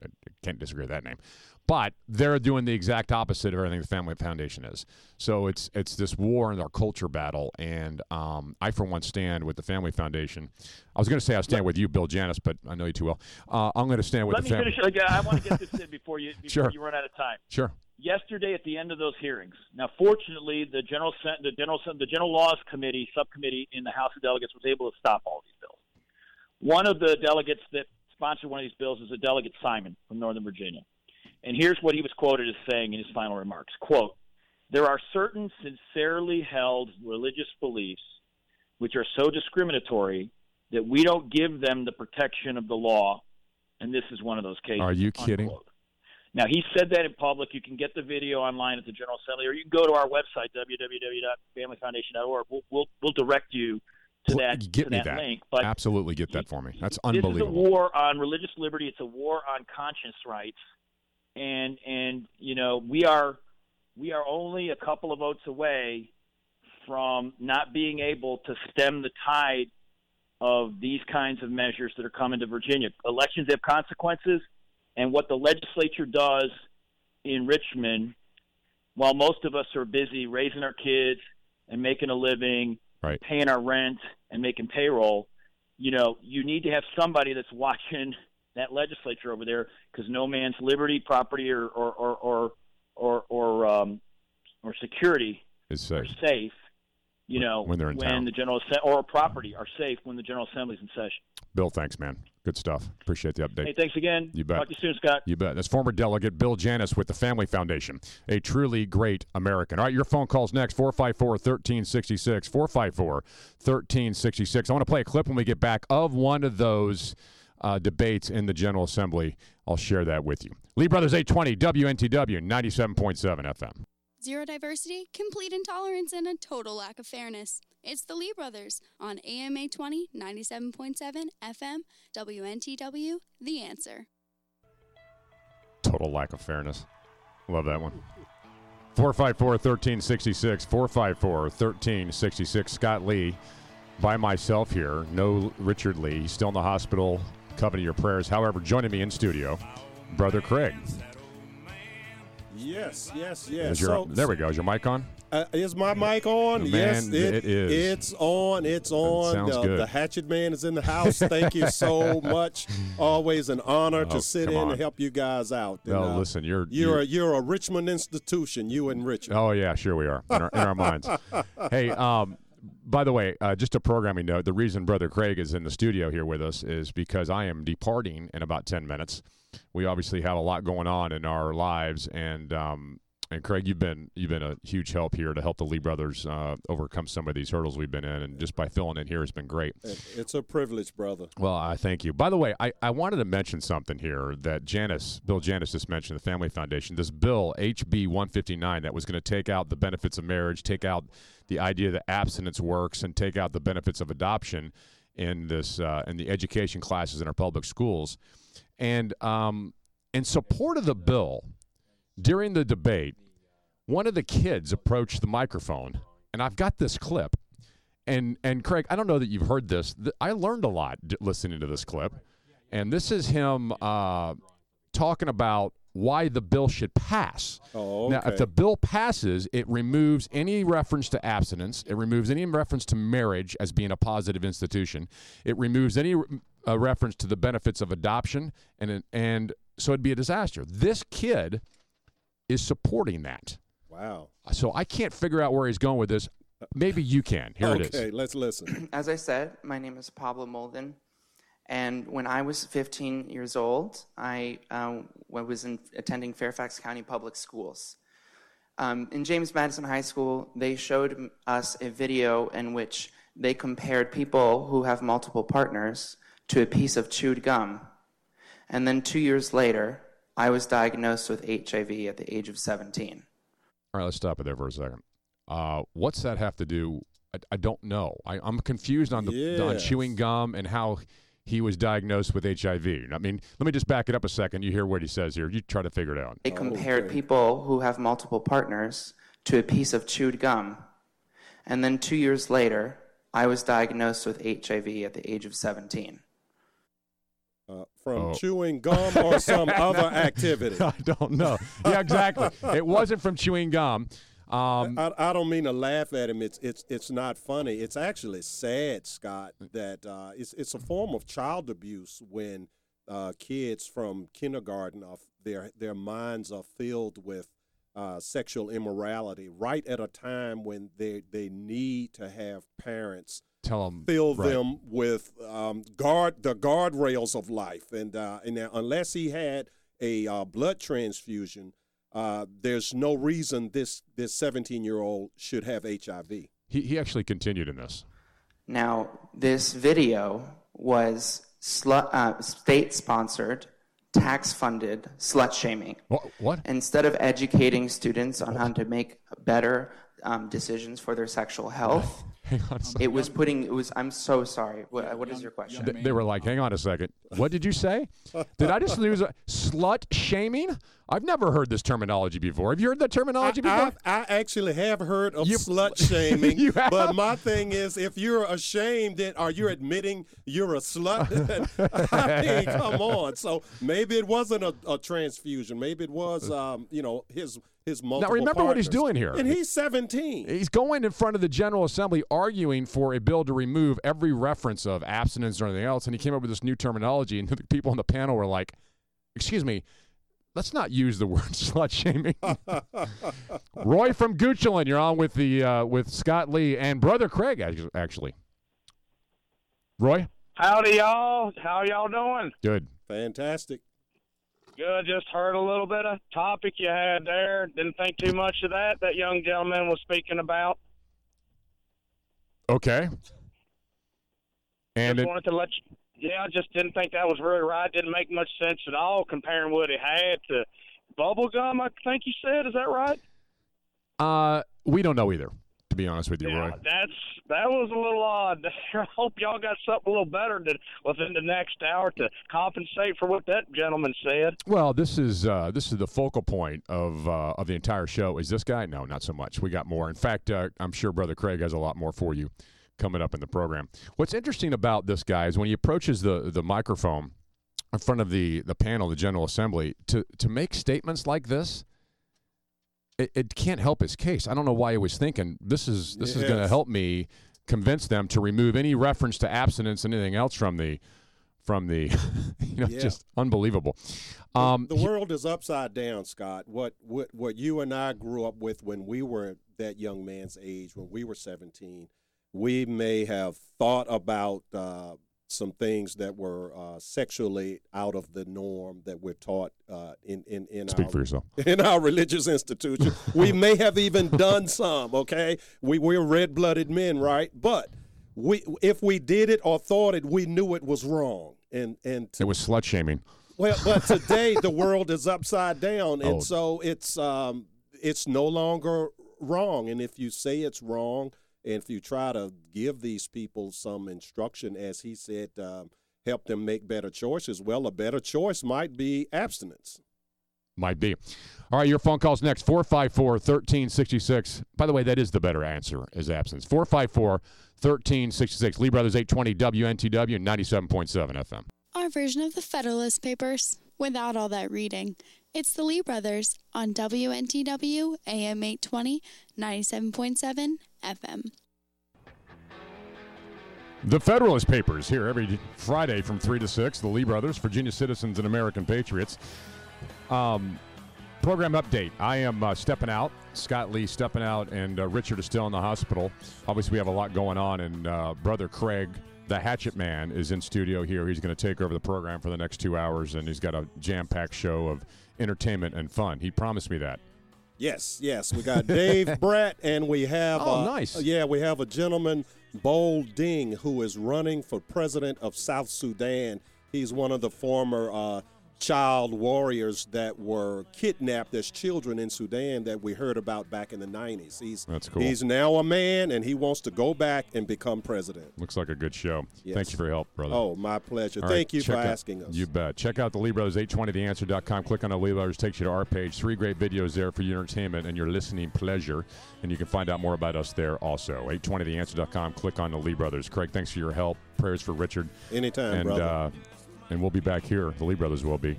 can't disagree with that name. But they're doing the exact opposite of everything the Family Foundation is. So it's it's this war and our culture battle. And um, I, for one, stand with the Family Foundation. I was going to say I stand with you, Bill Janis, but I know you too well. Uh, I'm going to stand with Let the Family Foundation. Let me finish. I want to get this in before you, before sure. you run out of time. Sure. Yesterday, at the end of those hearings. Now, fortunately, the general, the general, the general laws committee subcommittee in the House of Delegates was able to stop all these bills. One of the delegates that sponsored one of these bills is a Delegate Simon from Northern Virginia, and here's what he was quoted as saying in his final remarks: "Quote, there are certain sincerely held religious beliefs which are so discriminatory that we don't give them the protection of the law, and this is one of those cases." Are you kidding? Unquote. Now, he said that in public. You can get the video online at the General Assembly, or you can go to our website, w w w dot family foundation dot org. We'll, we'll, we'll direct you to that, get to me that, that link. But absolutely get that for me. That's unbelievable. This is a war on religious liberty. It's a war on conscience rights. And, and you know, we are, we are only a couple of votes away from not being able to stem the tide of these kinds of measures that are coming to Virginia. Elections have consequences. And what the legislature does in Richmond, while most of us are busy raising our kids and making a living, right. paying our rent and making payroll, you know, you need to have somebody that's watching that legislature over there, because no man's liberty, property, or or or or or, or, um, or security is safe. Are safe you know, when, they're in when town. the General Assembly or property are safe when the General Assembly's in session. Bill, thanks, man. Good stuff. Appreciate the update. Hey, thanks again. You bet. Talk to you soon, Scott. You bet. That's former delegate Bill Janis with the Family Foundation, a truly great American. All right, your phone call's next, four five four, one three six six, four five four, one three six six. I want to play a clip when we get back of one of those uh, debates in the General Assembly. I'll share that with you. Lee Brothers eight twenty, W N T W, ninety-seven point seven F M. Zero diversity, complete intolerance, and a total lack of fairness. It's the Lee Brothers on A M eight twenty, ninety-seven point seven F M, W N T W, The Answer. Total lack of fairness. Love that one. four five four, one three six six, four five four, one three six six. Scott Lee, by myself here. No Richard Lee. He's still in the hospital. Covenant your prayers. However, joining me in studio, Brother Craig. Yes, yes, yes. Your, so, there we go. Is your mic on? Uh, is my mic on? Man, yes, it, it is. It's on. It's on. Sounds the, good. The Hatchet Man is in the house. Thank you so much. Always an honor oh, to sit in on. and help you guys out. No, and, uh, listen, you're you're you're a, you're a Richmond institution. You and Richmond. Oh yeah, sure we are in our, in our minds. Hey, um, by the way, uh, just a programming note. The reason Brother Craig is in the studio here with us is because I am departing in about ten minutes. We obviously have a lot going on in our lives, and um, and Craig, you've been you've been a huge help here to help the Lee Brothers uh, overcome some of these hurdles we've been in, and just by filling in here has been great. It's a privilege, brother. Well, I uh, thank you. By the way, I, I wanted to mention something here that Janis, Bill Janis just mentioned, the Family Foundation, this bill, H B one fifty-nine, that was going to take out the benefits of marriage, take out the idea that abstinence works, and take out the benefits of adoption in this uh, in the education classes in our public schools. And um, in support of the bill, during the debate, one of the kids approached the microphone, and I've got this clip. And and Craig, I don't know that you've heard this. I learned a lot listening to this clip. And this is him uh, talking about why the bill should pass. Oh, okay. Now, if the bill passes, it removes any reference to abstinence. It removes any reference to marriage as being a positive institution. It removes any a reference to the benefits of adoption, and and so it'd be a disaster. This kid is supporting that. Wow. So I can't figure out where he's going with this. Maybe you can. Here okay, it is. Okay, let's listen. As I said, my name is Pablo Molden, and when I was fifteen years old, I uh, was in, attending Fairfax County Public Schools. Um, in James Madison High School, they showed us a video in which they compared people who have multiple partners to a piece of chewed gum. And then two years later, I was diagnosed with H I V at the age of seventeen. All right, let's stop it there for a second. Uh, what's that have to do? I, I don't know. I, I'm confused on the yes. on chewing gum and how he was diagnosed with H I V. I mean, let me just back it up a second. You hear what he says here. You try to figure it out. They compared okay. people who have multiple partners to a piece of chewed gum. And then two years later, I was diagnosed with H I V at the age of seventeen. Uh, from oh. chewing gum or some other activity. I don't know. Yeah, exactly. It wasn't from chewing gum. Um, I, I don't mean to laugh at him. It's it's it's not funny. It's actually sad, Scott, that uh, it's it's a form of child abuse when uh, kids from kindergarten, are, their their minds are filled with uh, sexual immorality right at a time when they, they need to have parents Tell them, fill right. them with um, guard the guardrails of life, and uh, and unless he had a uh, blood transfusion, uh, there's no reason this this seventeen-year-old should have H I V. He he actually continued in this. Now this video was slut, uh, state-sponsored, tax-funded slut shaming. What? What? Instead of educating students on what? how to make better um, decisions for their sexual health. Hang on a second. It was putting, it was, I'm so sorry. What, what is your question? They, they were like, hang on a second. What did you say? Did I just lose a slut shaming? I've never heard this terminology before. Have you heard that terminology I, before? I, I actually have heard of you, slut shaming. You have? But my thing is, if you're ashamed, then are you admitting you're a slut? I mean, come on. So maybe it wasn't a, a transfusion. Maybe it was, um, you know, his... His now, remember partners. What he's doing here. And he's seventeen. He's going in front of the General Assembly arguing for a bill to remove every reference of abstinence or anything else, and he came up with this new terminology, and the people on the panel were like, excuse me, Let's not use the word slut shaming. Roy from Goochland, you're on with the uh, with Scott Lee and brother Craig, actually. Roy? Howdy, y'all. How y'all doing? Good. Fantastic. Good. Just heard a little bit of topic you had there. Didn't think too much of that, that young gentleman was speaking about. Okay. And just it- wanted to let you... Yeah, I just didn't think that was really right. Didn't make much sense at all comparing what he had to bubblegum, I think you said. Is that right? Uh, we don't know either, to be honest with you, yeah, Roy. That's, that was a little odd. I hope y'all got something a little better to, within the next hour to compensate for what that gentleman said. Well, this is uh, this is the focal point of uh, of the entire show. Is this guy? No, not so much. We got more. In fact, uh, I'm sure Brother Craig has a lot more for you coming up in the program. What's interesting about this guy is when he approaches the, the microphone in front of the, the panel, the General Assembly, to, to make statements like this, it, it can't help his case. I don't know why he was thinking, this is this yes. is going to help me convince them to remove any reference to abstinence and anything else from the, from the you know, yeah. just unbelievable. Um, the, the world he, is upside down, Scott. What, what, what you and I grew up with when we were that young man's age, when we were seventeen, we may have thought about uh, some things that were uh, sexually out of the norm that we're taught uh, in in in Speak our, for yourself. in our religious institution. We may have even done some. Okay, we we're red-blooded men, right? But we if we did it or thought it, we knew it was wrong, and and to, it was slut shaming. Well, but today the world is upside down, and oh. so it's um it's no longer wrong. And if you say it's wrong, and if you try to give these people some instruction, as he said, um, help them make better choices, well, a better choice might be abstinence. Might be. All right, your phone call's next, four five four, one three six six. By the way, that is the better answer, is abstinence. four five four, one three six six. Lee Brothers eight twenty W N T W, ninety-seven point seven F M. Our version of the Federalist Papers, without all that reading. It's the Lee Brothers on W N T W, A M eight twenty, ninety-seven point seven F M. The Federalist Papers, here every Friday from three to six. The Lee Brothers, Virginia citizens and American patriots. Um, program update. I am uh, stepping out. Scott Lee stepping out, and uh, Richard is still in the hospital. Obviously, we have a lot going on, and uh, Brother Craig, the Hatchet Man, is in studio here. He's going to take over the program for the next two hours, and he's got a jam-packed show of entertainment and fun. He promised me that. Yes, yes. We got Dave Brat, and we have oh, a, nice. yeah, we have a gentleman, Bol Deng, who is running for president of South Sudan. He's one of the former uh, child warriors that were kidnapped as children in Sudan that we heard about back in the nineties. He's That's cool. He's now a man, and he wants to go back and become president. Looks like a good show. Yes. Thank you for your help, brother. Oh, my pleasure. All Thank right, you for out, asking us. You bet. Check out the Lee Brothers, eight twenty the answer dot com. Click on the Lee Brothers, takes you to our page. Three great videos there for your entertainment and your listening pleasure, and you can find out more about us there also. eight twenty the answer dot com. Click on the Lee Brothers. Craig, thanks for your help. Prayers for Richard. Anytime, and, brother. Uh, And we'll be back here. The Lee Brothers will be.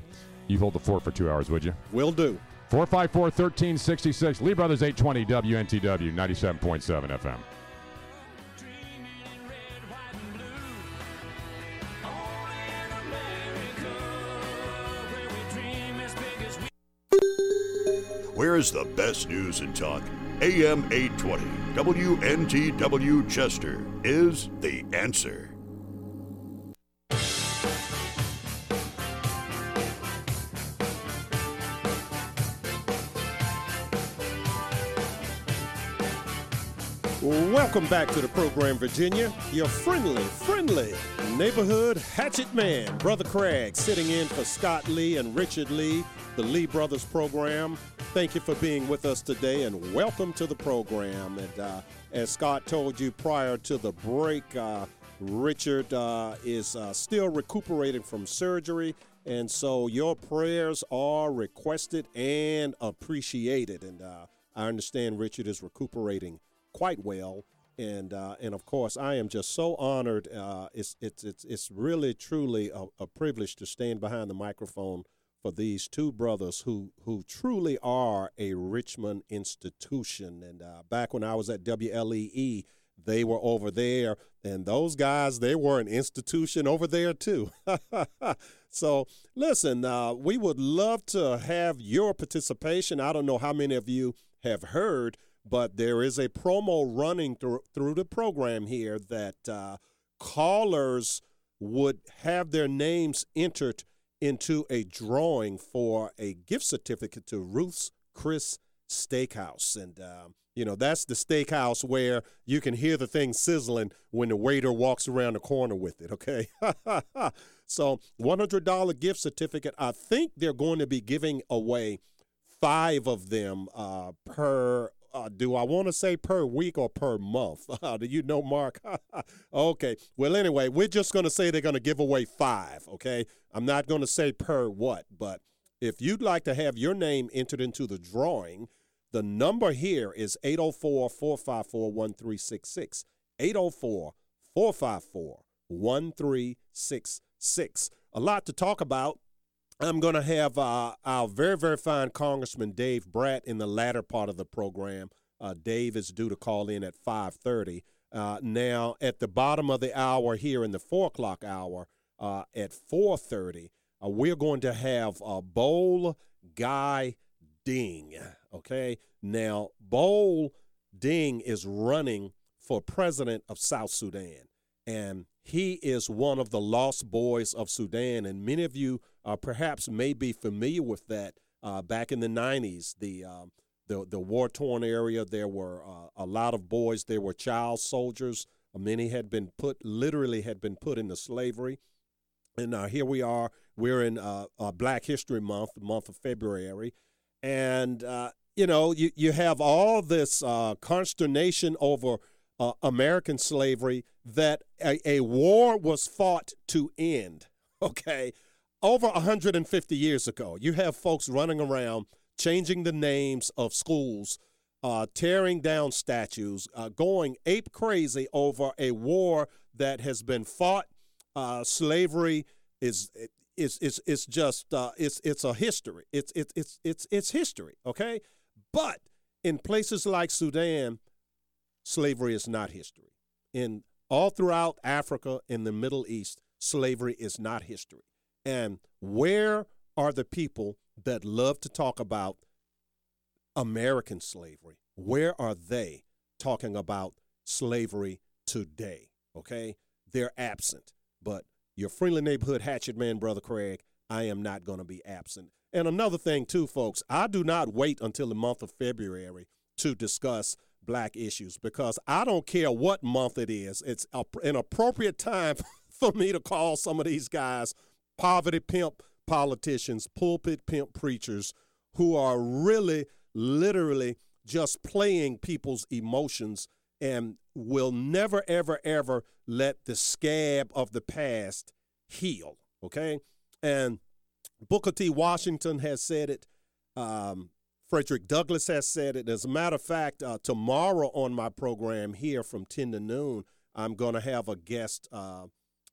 You hold the fort for two hours, would you? Will do. four five four, one three six six. Lee Brothers eight twenty W N T W ninety-seven point seven F M. Where is the best news and talk? A M eight twenty W N T W Chester is the answer. Welcome back to the program, Virginia. Your friendly, friendly neighborhood hatchet man, Brother Craig, sitting in for Scott Lee and Richard Lee, the Lee Brothers program. Thank you for being with us today, and welcome to the program. And uh, as Scott told you prior to the break, uh, Richard uh, is uh, still recuperating from surgery, and so your prayers are requested and appreciated. And uh, I understand Richard is recuperating quite well, and uh, and of course I am just so honored. Uh, it's it's it's it's really truly a, a privilege to stand behind the microphone for these two brothers who who truly are a Richmond institution. And uh, back when I was at W L E E, They were over there, and those guys, they were an institution over there too. So listen, uh, we would love to have your participation. I don't know how many of you have heard, but there is a promo running through, through the program here that uh, callers would have their names entered into a drawing for a gift certificate to Ruth's Chris Steakhouse. And, um, you know, that's the steakhouse where you can hear the thing sizzling when the waiter walks around the corner with it, okay? So one hundred dollars gift certificate. I think they're going to be giving away five of them uh, per, uh, do I want to say per week or per month? Do you know, Mark? Okay. Well, anyway, we're just going to say they're going to give away five, okay? I'm not going to say per what, but if you'd like to have your name entered into the drawing, the number here is eight oh four, four five four, one three six six, eight oh four, four five four, one three six six. A lot to talk about. I'm going to have uh, our very, very fine Congressman Dave Brat in the latter part of the program. Uh, Dave is due to call in at five thirty. Uh, now, at the bottom of the hour here in the four o'clock hour uh, at four thirty, Uh, we're going to have uh, Bol Gai Deng, okay? Now, Bol Deng is running for president of South Sudan, and he is one of the lost boys of Sudan, and many of you uh, perhaps may be familiar with that. Uh, back in the nineties, the um, the, the war-torn area, there were uh, a lot of boys. There were child soldiers. Many had been put, literally had been put into slavery. And uh, here we are. We're in uh, uh, Black History Month, the month of February. And, uh, you know, you, you have all this uh, consternation over uh, American slavery that a, a war was fought to end, okay, over one hundred fifty years ago. You have folks running around, changing the names of schools, uh, tearing down statues, uh, going ape crazy over a war that has been fought. Uh, slavery is is is it's just uh, it's it's a history. It's it's it's it's it's history. Okay, but in places like Sudan, slavery is not history. In all throughout Africa, in the Middle East, slavery is not history. And where are the people that love to talk about American slavery? Where are they talking about slavery today? Okay, they're absent. But your friendly neighborhood hatchet man, Brother Craig, I am not going to be absent. And another thing, too, folks, I do not wait until the month of February to discuss black issues because I don't care what month it is. It's a, an appropriate time for me to call some of these guys poverty pimp politicians, pulpit pimp preachers who are really, literally just playing people's emotions and will never, ever, ever let the scab of the past heal, okay? And Booker T. Washington has said it. Um, Frederick Douglass has said it. As a matter of fact, uh, tomorrow on my program here from ten to noon, I'm going to have a guest uh,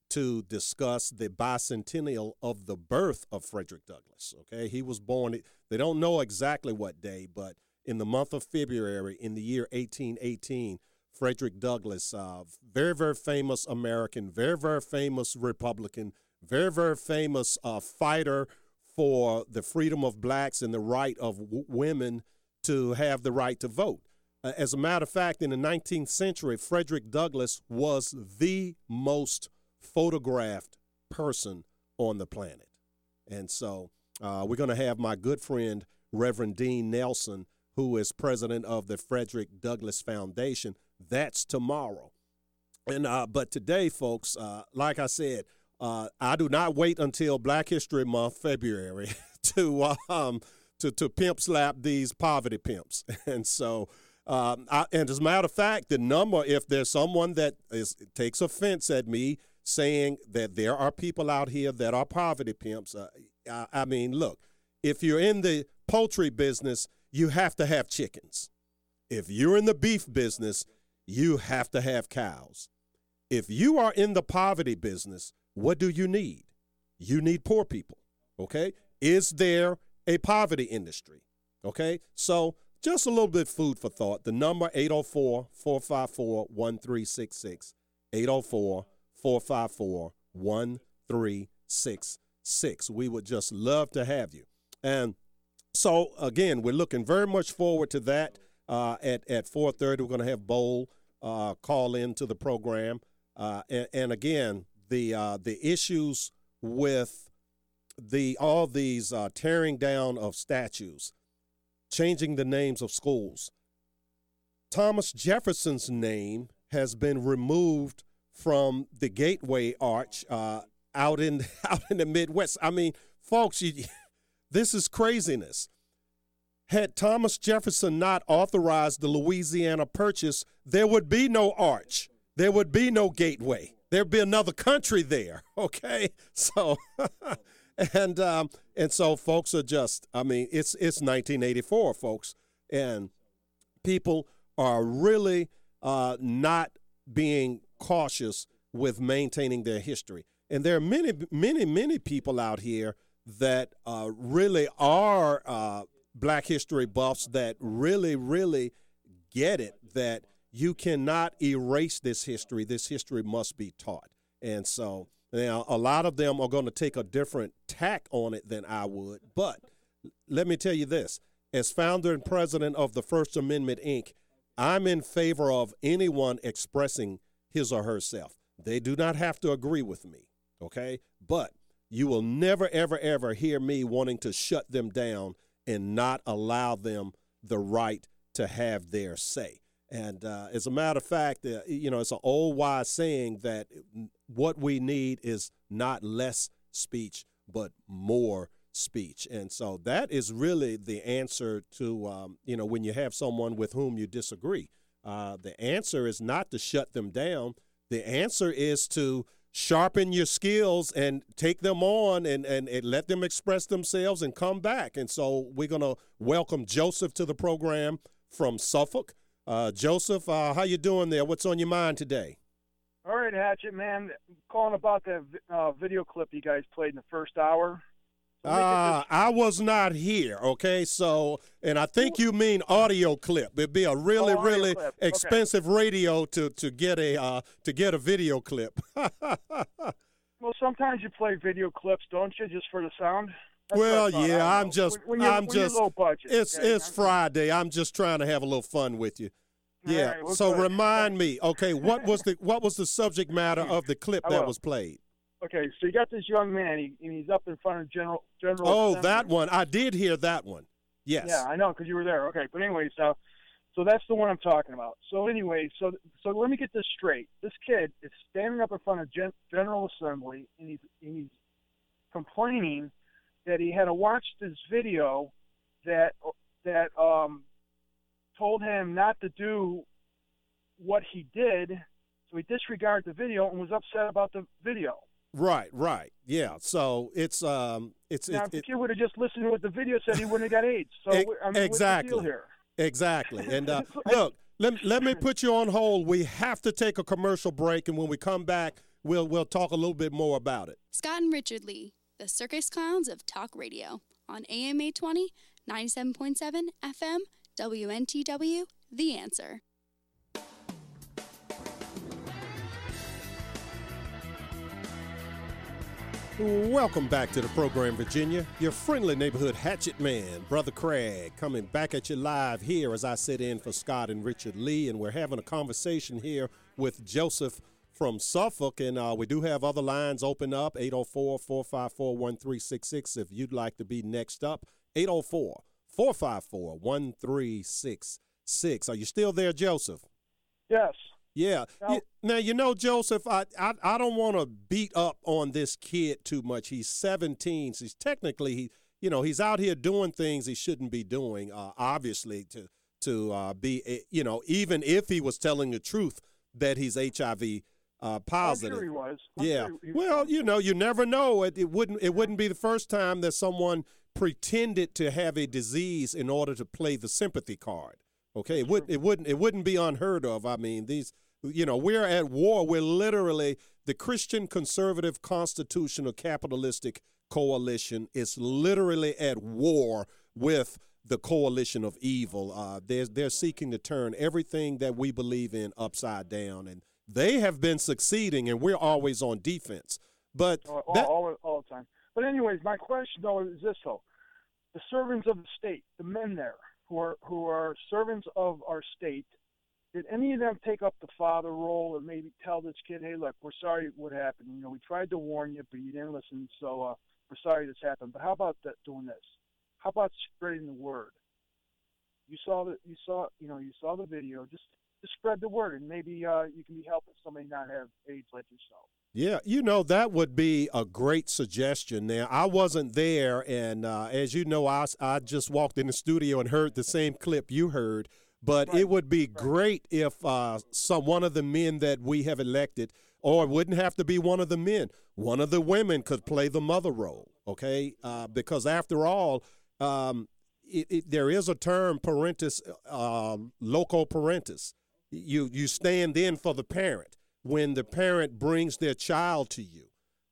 to discuss the bicentennial of the birth of Frederick Douglass, okay? He was born, they don't know exactly what day, but in the month of February in the year eighteen eighteen, Frederick Douglass, uh, very, very famous American, very, very famous Republican, very, very famous uh, fighter for the freedom of blacks and the right of w- women to have the right to vote. Uh, as a matter of fact, in the nineteenth century, Frederick Douglass was the most photographed person on the planet. And so uh, we're going to have my good friend, Reverend Dean Nelson, who is president of the Frederick Douglass Foundation. That's tomorrow. And uh, but today, folks, uh, like I said, uh, I do not wait until Black History Month, February, to um, to to pimp slap these poverty pimps. And so, um, I, and as a matter of fact, the number, if there's someone that is takes offense at me saying that there are people out here that are poverty pimps, uh, I, I mean, look, if you're in the poultry business, you have to have chickens. If you're in the beef business, you have to have cows. If you are in the poverty business, what do you need? You need poor people, okay? Is there a poverty industry, okay? So Just a little bit of food for thought. The number eight oh four, four five four, one three six six. eight oh four, four five four, one three six six. We would just love to have you. And so, again, we're looking very much forward to that. Uh, at, at four thirty, we're going to have Bol uh, call into the program. Uh, and, and, again, the uh, the issues with the all these uh, tearing down of statues, changing the names of schools. Thomas Jefferson's name has been removed from the Gateway Arch uh, out in out in the Midwest. I mean, folks, you, this is craziness. Had Thomas Jefferson not authorized the Louisiana Purchase, there would be no arch. There would be no gateway. There'd be another country there, okay? So, and um, and so folks are just, I mean, it's it's nineteen eighty-four, folks, and people are really uh, not being cautious with maintaining their history. And there are many, many, many people out here that uh, really are uh, Black history buffs that really, really get it, that you cannot erase this history. This history must be taught. And so now a lot of them are going to take a different tack on it than I would. But let me tell you this. As founder and president of the First Amendment, Incorporated, I'm in favor of anyone expressing his or herself. They do not have to agree with me, okay? But you will never, ever, ever hear me wanting to shut them down and not allow them the right to have their say. And uh, as a matter of fact, uh, you know, it's an old wise saying that what we need is not less speech, but more speech. And so that is really the answer to, um, you know, when you have someone with whom you disagree. Uh, the answer is not to shut them down. The answer is to sharpen your skills and take them on and, and, and let them express themselves and come back. And so we're going to welcome Joseph to the program from Suffolk. Uh, Joseph, uh, how you doing there? What's on your mind today? All right, Hatchet, man. I'm calling about that uh, video clip you guys played in the first hour. So uh, just... I was not here, okay? So, and I think you mean audio clip. It'd be a really, oh, really clip. Expensive okay. radio to, to get a uh, to get a video clip. Well, sometimes you play video clips, don't you, just for the sound? That's well, yeah, I'm just, when, when I'm just, budget, it's okay? it's I'm Friday. I'm just trying to have a little fun with you. Yeah. Right, we'll so play. Remind me, okay, what was the what was the subject matter of the clip that was played? Okay, so you got this young man, he, and he's up in front of General General. Oh, Assembly. That one. I did hear that one. Yes. Yeah, I know, because you were there. Okay, but anyway, so so that's the one I'm talking about. So anyway, so so let me get this straight. This kid is standing up in front of Gen, General Assembly, and he's and he's complaining that he had watched this video that that um, told him not to do what he did, so he disregarded the video and was upset about the video. Right, right, yeah. So it's um, it's. Now, it, if the kid would have just listened to what the video said, he wouldn't have got AIDS. So it, I mean, exactly, what's the deal here? Exactly. And uh, look, let let me put you on hold. We have to take a commercial break, and when we come back, we'll we'll talk a little bit more about it. Scott and Richard Lee. The Circus Clowns of Talk Radio on A M eight twenty, ninety-seven point seven F M, W N T W, The Answer. Welcome back to the program, Virginia. Your friendly neighborhood hatchet man, Brother Craig, coming back at you live here as I sit in for Scott and Richard Lee, and we're having a conversation here with Joseph from Suffolk, and uh, we do have other lines open up, eight oh four, four five four, one three six six if you'd like to be next up, eight oh four, four five four, one three six six. Are you still there, Joseph? Yes. Yeah. No. Now, you know, Joseph, I I, I don't want to beat up on this kid too much. He's seventeen. So he's technically, he, you know, he's out here doing things he shouldn't be doing, uh, obviously, to, to uh, be, you know, even if he was telling the truth that he's H I V Uh, positive. I'm sure he was. I'm yeah. Sure he was. Well, you know, you never know. It, it wouldn't. It wouldn't be the first time that someone pretended to have a disease in order to play the sympathy card. Okay. It wouldn't. It wouldn't. It wouldn't be unheard of. I mean, these. You know, we're at war. We're literally the Christian conservative constitutional capitalistic coalition is literally at war with the coalition of evil. Uh, they're, they're seeking to turn everything that we believe in upside down, and they have been succeeding, and we're always on defense. But all, that, all, all the time. But anyways, my question, though, is this, though. The servants of the state, the men there who are who are servants of our state, did any of them take up the father role and maybe tell this kid, hey, look, we're sorry what happened. You know, we tried to warn you, but you didn't listen, so uh, we're sorry this happened. But how about that, doing this? How about spreading the word? You saw the you saw you know you saw the video. Just just spread the word, and maybe uh, you can be helping somebody not have AIDS like yourself. Yeah, you know, that would be a great suggestion. Now, I wasn't there, and uh, as you know, I I just walked in the studio and heard the same clip you heard. But right. It would be right. great if uh, some one of the men that we have elected, or it wouldn't have to be one of the men, one of the women could play the mother role, okay? Uh, because after all, um, it, it, there is a term, parentis, uh, loco parentis. You, you stand in for the parent when the parent brings their child to you.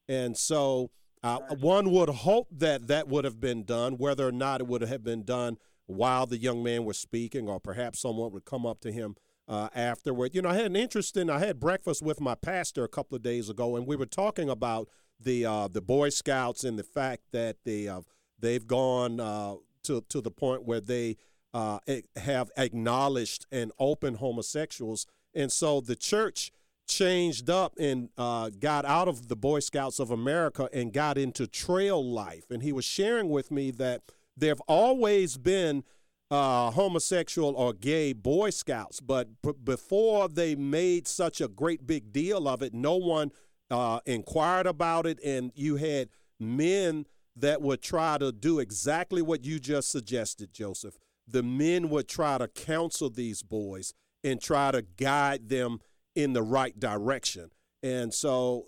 And so uh, right. one would hope that that would have been done, whether or not it would have been done while the young man was speaking, or perhaps someone would come up to him uh, afterward. You know, I had an interesting, I had breakfast with my pastor a couple of days ago, and we were talking about the uh, the Boy Scouts and the fact that they, uh, they've gone uh, to, to the point where they uh, have acknowledged and open homosexuals. And so the church changed up and uh, got out of the Boy Scouts of America and got into trail life. And he was sharing with me that there have always been uh, homosexual or gay Boy Scouts, but b- before they made such a great big deal of it, no one uh, inquired about it, and you had men that would try to do exactly what you just suggested, Joseph. The men would try to counsel these boys and try to guide them in the right direction. And so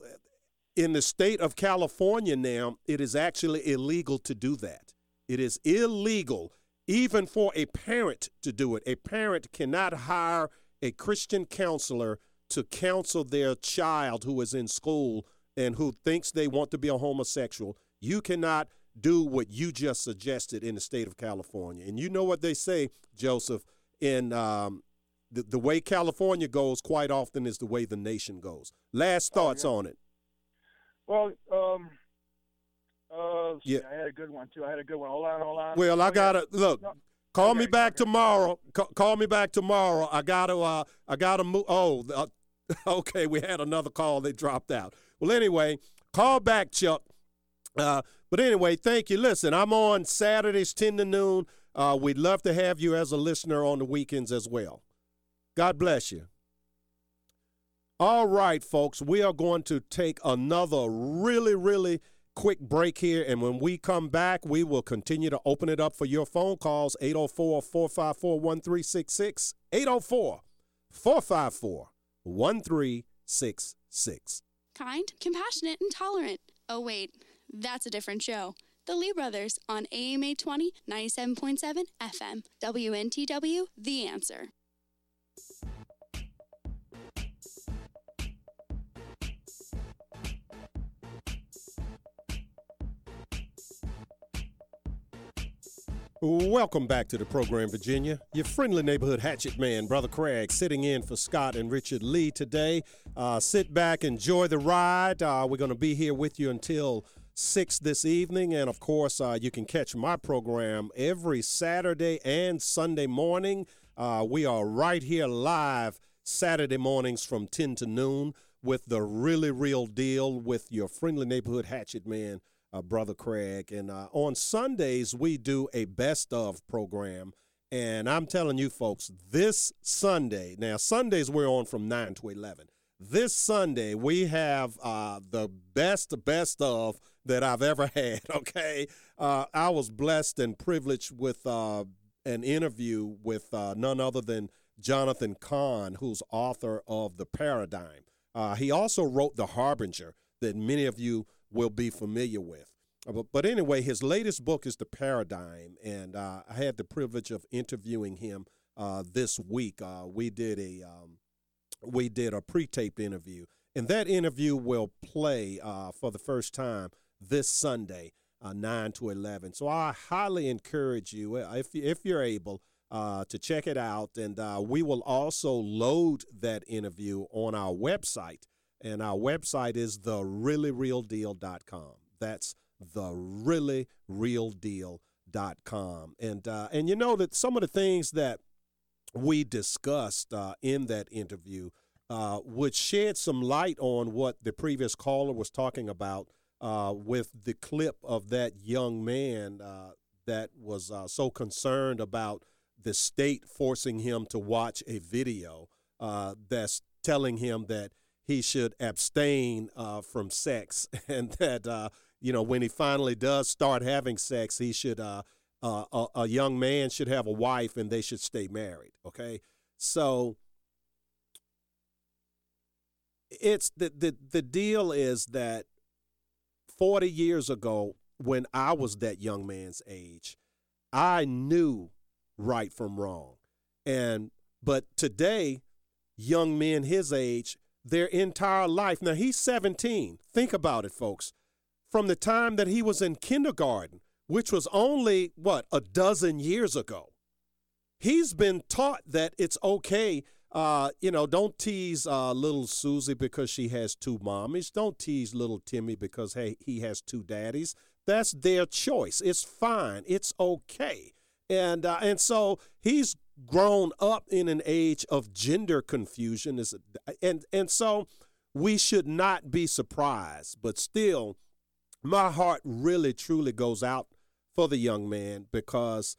in the state of California now, it is actually illegal to do that. It is illegal even for a parent to do it. A parent cannot hire a Christian counselor to counsel their child who is in school and who thinks they want to be a homosexual. You cannot do what you just suggested in the state of California. And you know what they say, Joseph, in um, the, the way California goes quite often is the way the nation goes. Last thoughts oh, yeah. on it. Well, um Uh, yeah, see, I had a good one too. I had a good one. Hold on, hold on. Well, I oh, gotta yeah. look. No. Call okay, me back okay. tomorrow. Call, call me back tomorrow. I gotta. Uh, I gotta move. Oh, uh, okay. We had another call. They dropped out. Well, anyway, call back, Chuck. Uh, but anyway, thank you. Listen, I'm on Saturdays ten to noon. Uh, we'd love to have you as a listener on the weekends as well. God bless you. All right, folks. We are going to take another really, really. quick break here, and when we come back, we will continue to open it up for your phone calls, eight oh four, four five four, one three six six, eight oh four, four five four, one three six six. Kind, compassionate, and tolerant. Oh, wait, that's a different show. The Lee Brothers on A M eight twenty, ninety-seven point seven F M, W N T W, The Answer. Welcome back to the program, Virginia. Your friendly neighborhood hatchet man, Brother Craig, sitting in for Scott and Richard Lee today. Uh, sit back, enjoy the ride. Uh, we're going to be here with you until six this evening. And, of course, uh, you can catch my program every Saturday and Sunday morning. Uh, we are right here live Saturday mornings from ten to noon with the really real deal with your friendly neighborhood hatchet man, Uh, Brother Craig. And uh, on Sundays, we do a best of program. And I'm telling you, folks, this Sunday, now Sundays we're on from nine to eleven. This Sunday, we have uh, the best best of that I've ever had, okay? Uh, I was blessed and privileged with uh, an interview with uh, none other than Jonathan Cahn, who's author of The Paradigm. Uh, he also wrote The Harbinger that many of you will be familiar with. But, but anyway, his latest book is The Paradigm, and uh, I had the privilege of interviewing him uh, this week. Uh, we did a um, we did a pre-tape interview, and that interview will play uh, for the first time this Sunday. uh, nine to eleven. So I highly encourage you, if, if you're able, uh, to check it out. And uh, we will also load that interview on our website. And our website is the really real deal dot com. That's the really real deal dot com. And, uh, and you know that some of the things that we discussed uh, in that interview uh, would shed some light on what the previous caller was talking about uh, with the clip of that young man uh, that was uh, so concerned about the state forcing him to watch a video uh, that's telling him that he should abstain uh, from sex, and that, uh, you know, when he finally does start having sex, he should, uh, uh, a, a young man should have a wife and they should stay married. Okay. So it's the, the, the deal is that forty years ago, when I was that young man's age, I knew right from wrong. And, but today, young men his age, their entire life. Now, he's seventeen. Think about it, folks. From the time that he was in kindergarten, which was only, what, a dozen years ago, he's been taught that it's okay, uh, you know, don't tease uh, little Susie because she has two mommies. Don't tease little Timmy because, hey, he has two daddies. That's their choice. It's fine. It's okay. And uh, and so he's grown up in an age of gender confusion, is and and so we should not be surprised. But still, my heart really truly goes out for the young man, because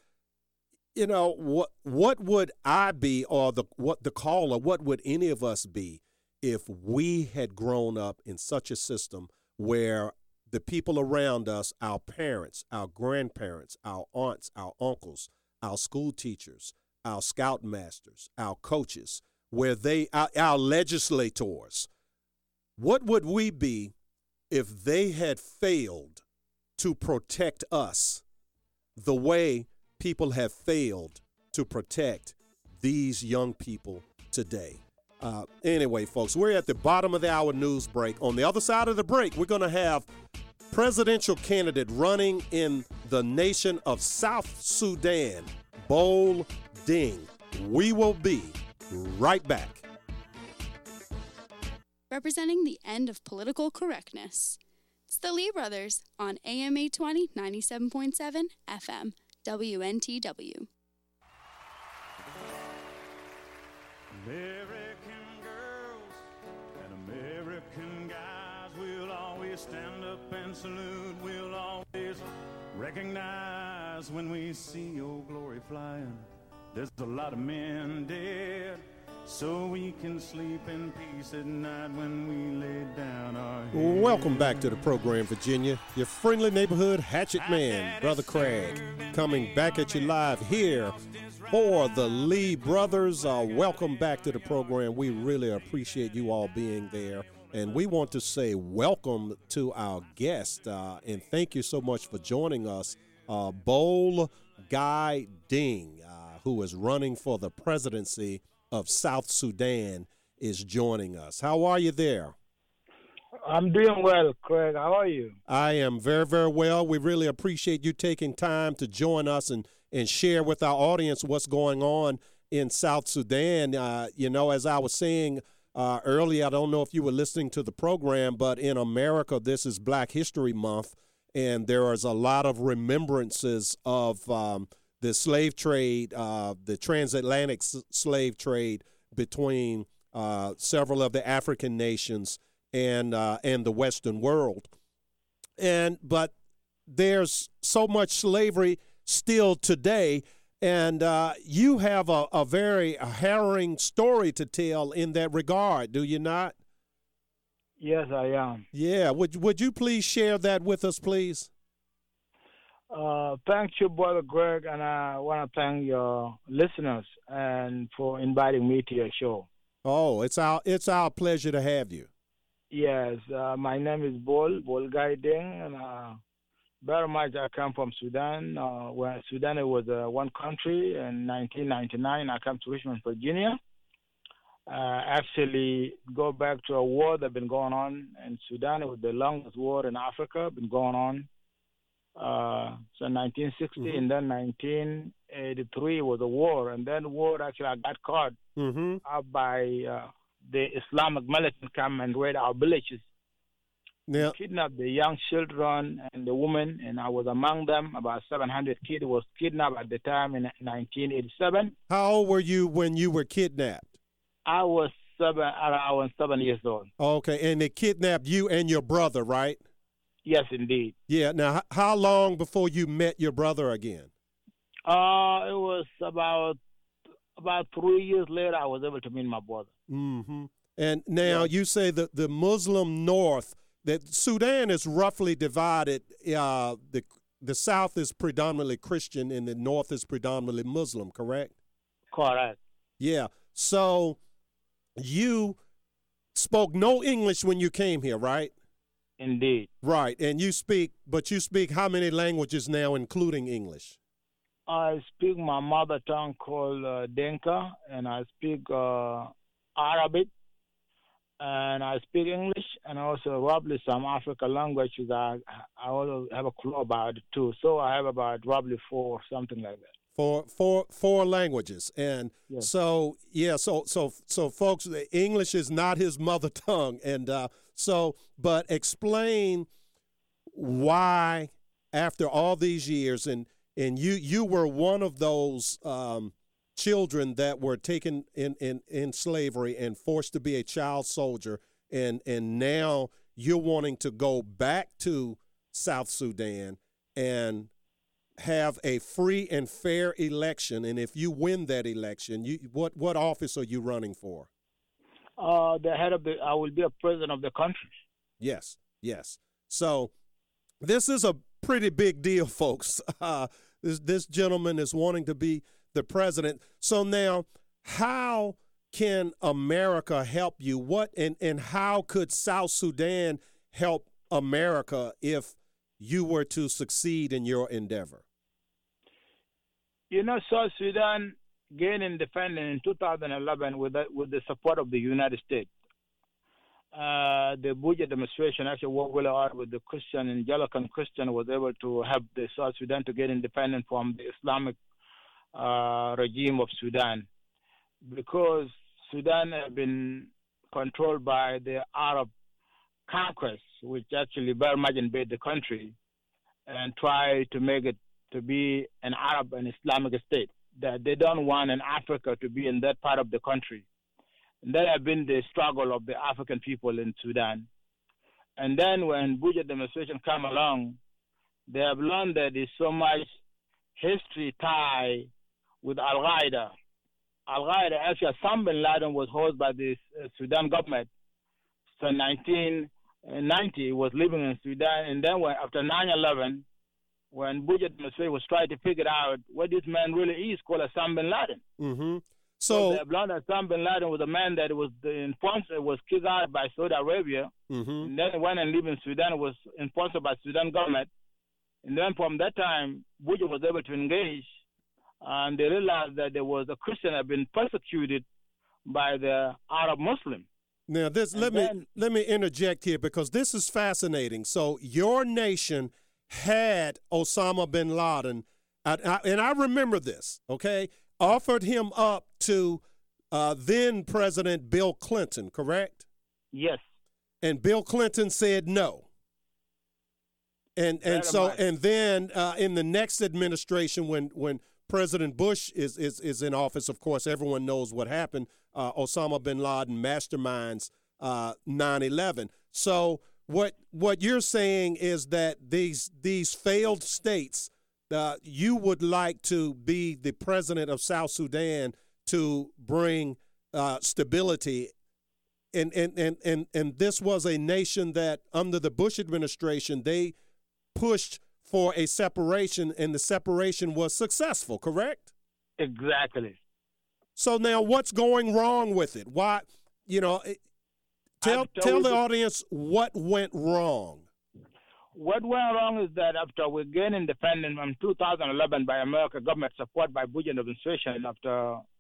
you know what what would I be, or the what the caller, what would any of us be if we had grown up in such a system where the people around us, our parents, our grandparents, our aunts, our uncles, our school teachers, our scoutmasters, our coaches, where they, our, our legislators, what would we be if they had failed to protect us the way people have failed to protect these young people today? Uh, anyway, folks, we're at the bottom of the hour news break. On the other side of the break, we're going to have presidential candidate running in the nation of South Sudan, Bol Deng. We will be right back. Representing the end of political correctness, it's the Lee Brothers on A M eight twenty, ninety-seven point seven F M, W N T W. American girls and American guys, we'll always stand up and salute. We'll always recognize when we see your glory flying. There's a lot of men dead, so we can sleep in peace at night when we lay down our head. Welcome back to the program, Virginia. Your friendly neighborhood hatchet man, Brother Craig, coming back at you live here for the Lee Brothers. Uh, welcome back to the program. We really appreciate you all being there. And we want to say welcome to our guest, uh, and thank you so much for joining us, uh, Bol Gai Deng, uh, who is running for the presidency of South Sudan, is joining us. How are you there? I'm doing well, Craig. How are you? I am very, very well. We really appreciate you taking time to join us and, and share with our audience what's going on in South Sudan. Uh, you know, as I was saying uh, earlier, I don't know if you were listening to the program, but in America, this is Black History Month. And there is a lot of remembrances of um, the slave trade, uh, the transatlantic s- slave trade between uh, several of the African nations and uh, and the Western world. And but there's so much slavery still today. And uh, you have a, a very harrowing story to tell in that regard, do you not? Yes, I am. Yeah. Would would you please share that with us, please? Uh, thank you, Brother Greg, and I want to thank your listeners and for inviting me to your show. Oh, it's our it's our pleasure to have you. Yes. Uh, my name is Bol, Bol Gai Deng, and uh, very much I come from Sudan, uh, where Sudan was uh, one country. In nineteen ninety-nine, I came to Richmond, Virginia. Uh, actually go back to a war that's been going on in Sudan. It was the longest war in Africa, been going on Uh, so nineteen sixty, mm-hmm. and then nineteen eighty-three was a war, and then war actually I got caught mm-hmm. up by uh, the Islamic militant come and raid our villages. Yep. Kidnapped the young children and the women, and I was among them. About seven hundred kids was kidnapped at the time in nineteen eighty-seven. How old were you when you were kidnapped? I was seven. I was seven years old. Okay, and they kidnapped you and your brother, right? Yes, indeed. Yeah. Now, how long before you met your brother again? Uh, it was about about three years later. I was able to meet my brother. Mm-hmm. And now yeah. you say that the Muslim North, that Sudan is roughly divided. Uh, the the South is predominantly Christian, and the North is predominantly Muslim. Correct? Correct. Yeah. So you spoke no English when you came here, right? Indeed. Right, and you speak, but you speak how many languages now, including English? I speak my mother tongue called uh, Dinka, and I speak uh, Arabic, and I speak English, and also roughly some African languages. I, I also have a clue about it too. So I have about roughly four, something like that. Four, four, four languages, and yes. so yeah, so so so folks, English is not his mother tongue, and. Uh, So, but explain why, after all these years, and and you you were one of those um, children that were taken in, in, in slavery and forced to be a child soldier, and and now you're wanting to go back to South Sudan and have a free and fair election. And if you win that election, you what what office are you running for? Uh, the head of the, I will be a president of the country. Yes, yes. So this is a pretty big deal, folks. Uh, this, this gentleman is wanting to be the president. So now, how can America help you? What and, and how could South Sudan help America if you were to succeed in your endeavor? You know, South Sudan gained independence in two thousand eleven with the, with the support of the United States. Uh, the Bush administration actually worked really hard with the Christian, and Anglican Christian was able to help the South Sudan to get independent from the Islamic uh, regime of Sudan, because Sudan had been controlled by the Arab conquest, which actually very much invaded the country and tried to make it to be an Arab and Islamic state. That they don't want an Africa to be in that part of the country. And that has been the struggle of the African people in Sudan. And then when Bush administration come along, they have learned that there's so much history tie with Al-Qaeda. Al-Qaeda, actually, Osama bin Laden was hosted by the Sudan government. So in nineteen ninety, was living in Sudan. And then when, after nine eleven, when Bush administration was trying to figure out what this man really is, called Osama bin Laden. Mm-hmm. So, so they learned Osama bin Laden was a man that was sponsored, was kicked out by Saudi Arabia, mm-hmm. and then went and lived in Sudan, was sponsored by Sudan government. And then from that time, Bush was able to engage, and they realized that there was a Christian that had been persecuted by the Arab Muslim. Now, this and let then, me let me interject here, because this is fascinating. So your nation had Osama bin Laden, and I, and I remember this, okay, offered him up to uh, then-President Bill Clinton, correct? Yes. And Bill Clinton said no. And and so and then uh, in the next administration, when when President Bush is, is, is in office, of course, everyone knows what happened. Uh, Osama bin Laden masterminds uh, nine eleven. So What what you're saying is that these these failed states, uh, you would like to be the president of South Sudan to bring uh, stability, and and, and, and and this was a nation that under the Bush administration they pushed for a separation, and the separation was successful, correct? Exactly. So now, what's going wrong with it? Why, you know? It, Tell tell the audience what went wrong. What went wrong is that after we gained independence in two thousand eleven by American government support by Bush administration, after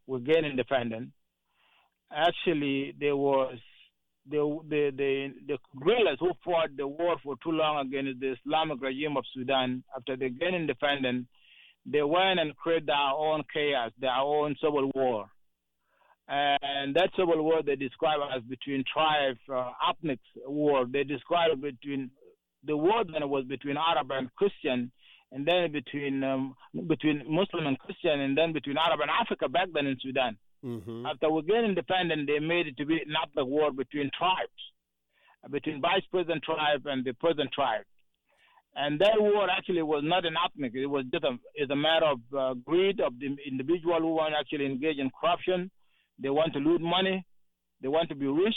we gained independence, actually there was the the the, the guerrillas who fought the war for too long against the Islamic regime of Sudan, after they gained independence, they went and created their own chaos, their own civil war. And that civil war they describe as between tribes, uh, ethnic war. They describe between the war then was between Arab and Christian, and then between um, between Muslim and Christian, and then between Arab and Africa back then in Sudan. Mm-hmm. After we gained independence, they made it to be not the war between tribes, between vice president tribe and the president tribe. And that war actually was not an ethnic. It was just a, it's a matter of uh, greed of the individual who want to actually engage in corruption. They want to loot money. They want to be rich.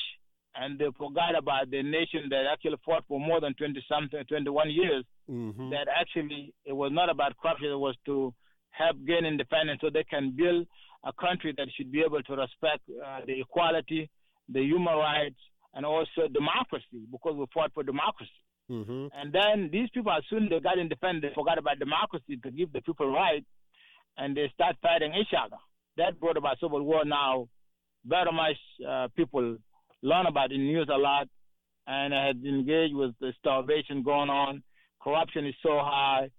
And they forgot about the nation that actually fought for more than twenty-something, twenty-one years, mm-hmm. that actually it was not about corruption. It was to help gain independence so they can build a country that should be able to respect uh, the equality, the human rights, and also democracy, because we fought for democracy. Mm-hmm. And then these people, as soon as they got independent, they forgot about democracy to give the people rights, and they start fighting each other. That brought about civil war. Now, very much uh, people learn about the news a lot, and I had engaged with the starvation going on, corruption is so high.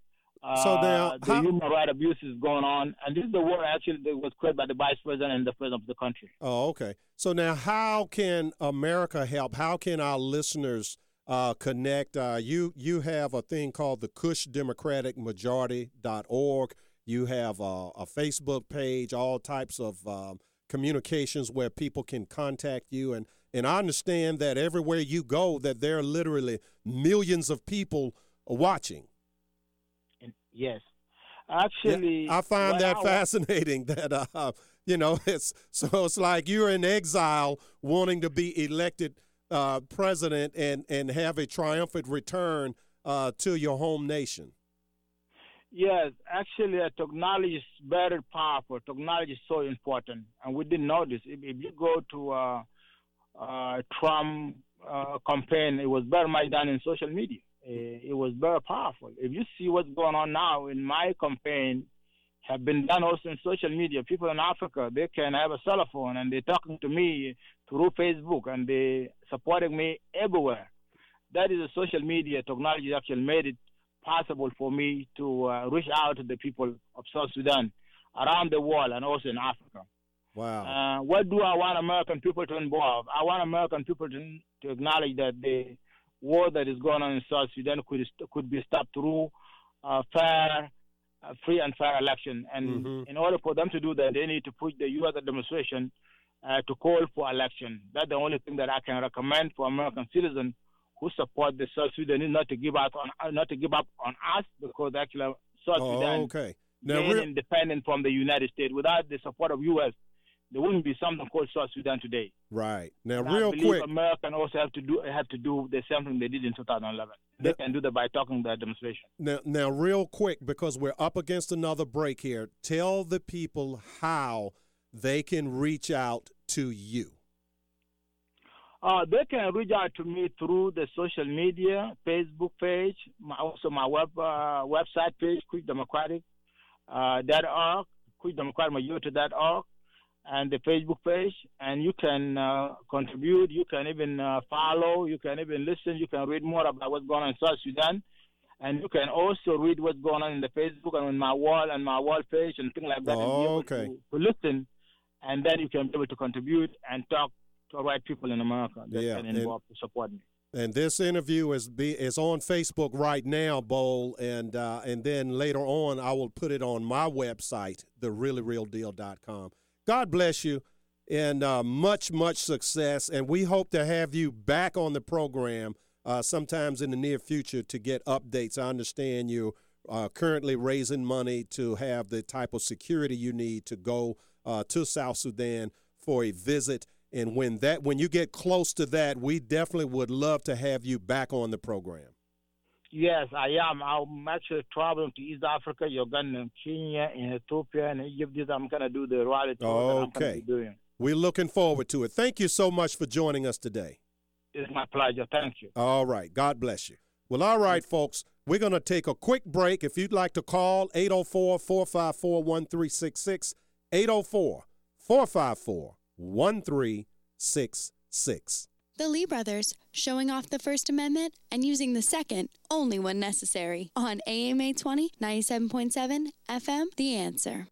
Uh, so are, the how, human rights abuse is going on, and this is the war actually that was created by the vice president and the president of the country. Oh, okay. So now how can America help? How can our listeners uh, connect? Uh, you you have a thing called the Cush Democratic Majority dot org. You have a, a Facebook page, all types of um, communications where people can contact you. And, and I understand that everywhere you go, that there are literally millions of people watching. Yes, actually, yeah, I find that I, fascinating. That uh, you know, it's so it's like you're in exile, wanting to be elected uh, president and and have a triumphant return uh, to your home nation. Yes, actually, uh, technology is very powerful. Technology is so important, and we didn't know this. If, if you go to uh, uh, Trump uh, campaign, it was very much done in social media. It was very powerful. If you see what's going on now in my campaign, have been done also in social media. People in Africa, they can have a cell phone and they're talking to me through Facebook and they supporting me everywhere. That is the social media technology actually made it possible for me to uh, reach out to the people of South Sudan around the world and also in Africa. Wow. Uh, what do I want American people to involve? I want American people to, to acknowledge that they war that is going on in South Sudan could could be stopped through uh, fair, uh, free and fair election. And mm-hmm. in order for them to do that, they need to push the U S administration uh, to call for election. That's the only thing that I can recommend for American citizens who support the South Sudan is not to give up on not to give up on us, because actually South oh, Sudan okay. is independent from the United States. Without the support of U S, there wouldn't be something called South Sudan today. Right. Now, and real I quick. Americans also have to do have to do the same thing they did in two thousand eleven. They now, can do that by talking to the demonstration. Now, now, real quick, because we're up against another break here, tell the people how they can reach out to you. Uh, they can reach out to me through the social media, Facebook page, my, also my web uh, website page, Cush Democratic dot org, Cush Democratic Majority dot org. And the Facebook page, and you can uh, contribute, you can even uh, follow, you can even listen, you can read more about what's going on in South Sudan, and you can also read what's going on in the Facebook and on my wall and my wall page and things like that. Oh, and be able okay. to, to listen, and then you can be able to contribute and talk to the right people in America that yeah, can involve and, to support me. And this interview is be is on Facebook right now, Bol, and uh, and then later on I will put it on my website, the really real deal dot com. God bless you, and uh, much, much success. And we hope to have you back on the program uh, sometimes in the near future to get updates. I understand you're uh, currently raising money to have the type of security you need to go uh, to South Sudan for a visit. And when that, when you get close to that, we definitely would love to have you back on the program. Yes, I am. I'm actually traveling to East Africa, Uganda, Kenya, and Ethiopia, and Egypt. I'm going to do the reality. Okay. Doing. We're looking forward to it. Thank you so much for joining us today. It's my pleasure. Thank you. All right. God bless you. Well, all right, folks. We're going to take a quick break. If you'd like to call, eight oh four, four five four, one three six six, eight oh four, four five four, one three six six. The Lee brothers, showing off the First Amendment and using the second only when necessary. On A M eight twenty, ninety-seven point seven F M, The Answer.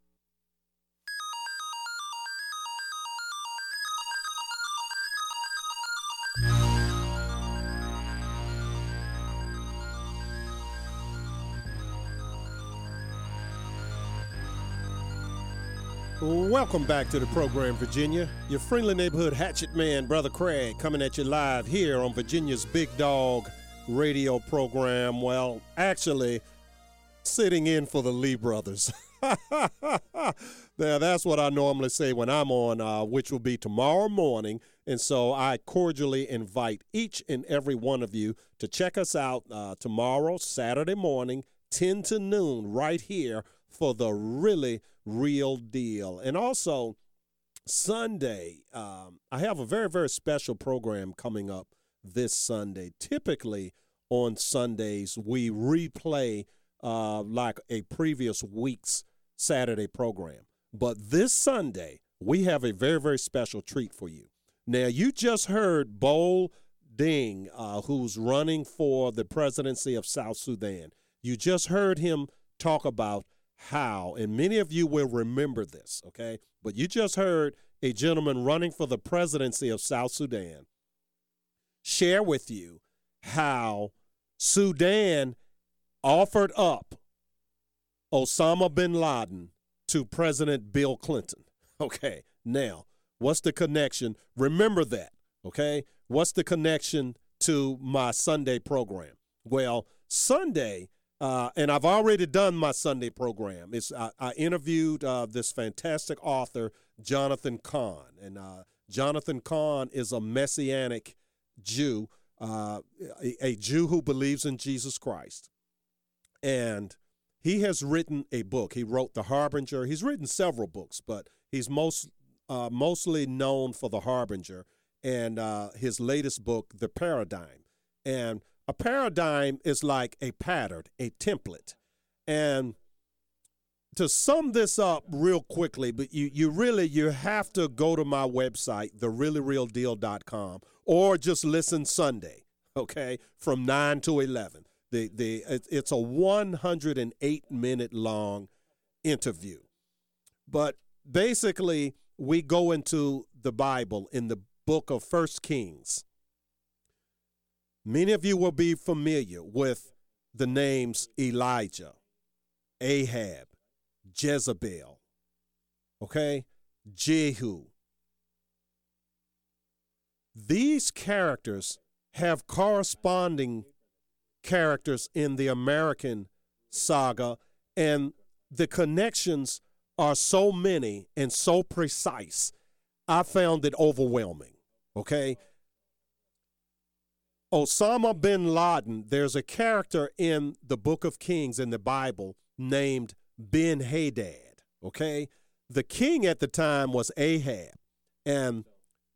Welcome back to the program, Virginia. Your friendly neighborhood hatchet man, Brother Craig, coming at you live here on Virginia's Big Dog radio program. Well, actually, sitting in for the Lee brothers. Now, that's what I normally say when I'm on, uh, which will be tomorrow morning. And so I cordially invite each and every one of you to check us out uh, tomorrow, Saturday morning, ten to noon, right here for the really real deal. And also Sunday, um, I have a very, very special program coming up this Sunday. Typically on Sundays, we replay uh, like a previous week's Saturday program. But this Sunday, we have a very, very special treat for you. Now, you just heard Bol Deng, uh, who's running for the presidency of South Sudan. You just heard him talk about how, and many of you will remember this, okay? But you just heard a gentleman running for the presidency of South Sudan share with you how Sudan offered up Osama bin Laden to President Bill Clinton. Okay, now, what's the connection? Remember that, okay? What's the connection to my Sunday program? Well, Sunday, Uh, and I've already done my Sunday program. It's I, I interviewed uh, this fantastic author, Jonathan Cahn. And uh, Jonathan Cahn is a Messianic Jew, uh, a, a Jew who believes in Jesus Christ. And he has written a book. He wrote The Harbinger. He's written several books, but he's most uh, mostly known for The Harbinger and uh, his latest book, The Paradigm. And a paradigm is like a pattern, a template. And to sum this up real quickly, but you, you really, you have to go to my website, the really real deal dot com, or just listen Sunday, okay, from nine to eleven. The, the, it, it's a one hundred eight minute long interview. But basically, we go into the Bible in the book of First Kings. Many of you will be familiar with the names Elijah, Ahab, Jezebel, okay, Jehu. These characters have corresponding characters in the American saga, and the connections are so many and so precise. I found it overwhelming, okay? Osama bin Laden, there's a character in the Book of Kings in the Bible named Ben-Hadad, okay? The king at the time was Ahab, and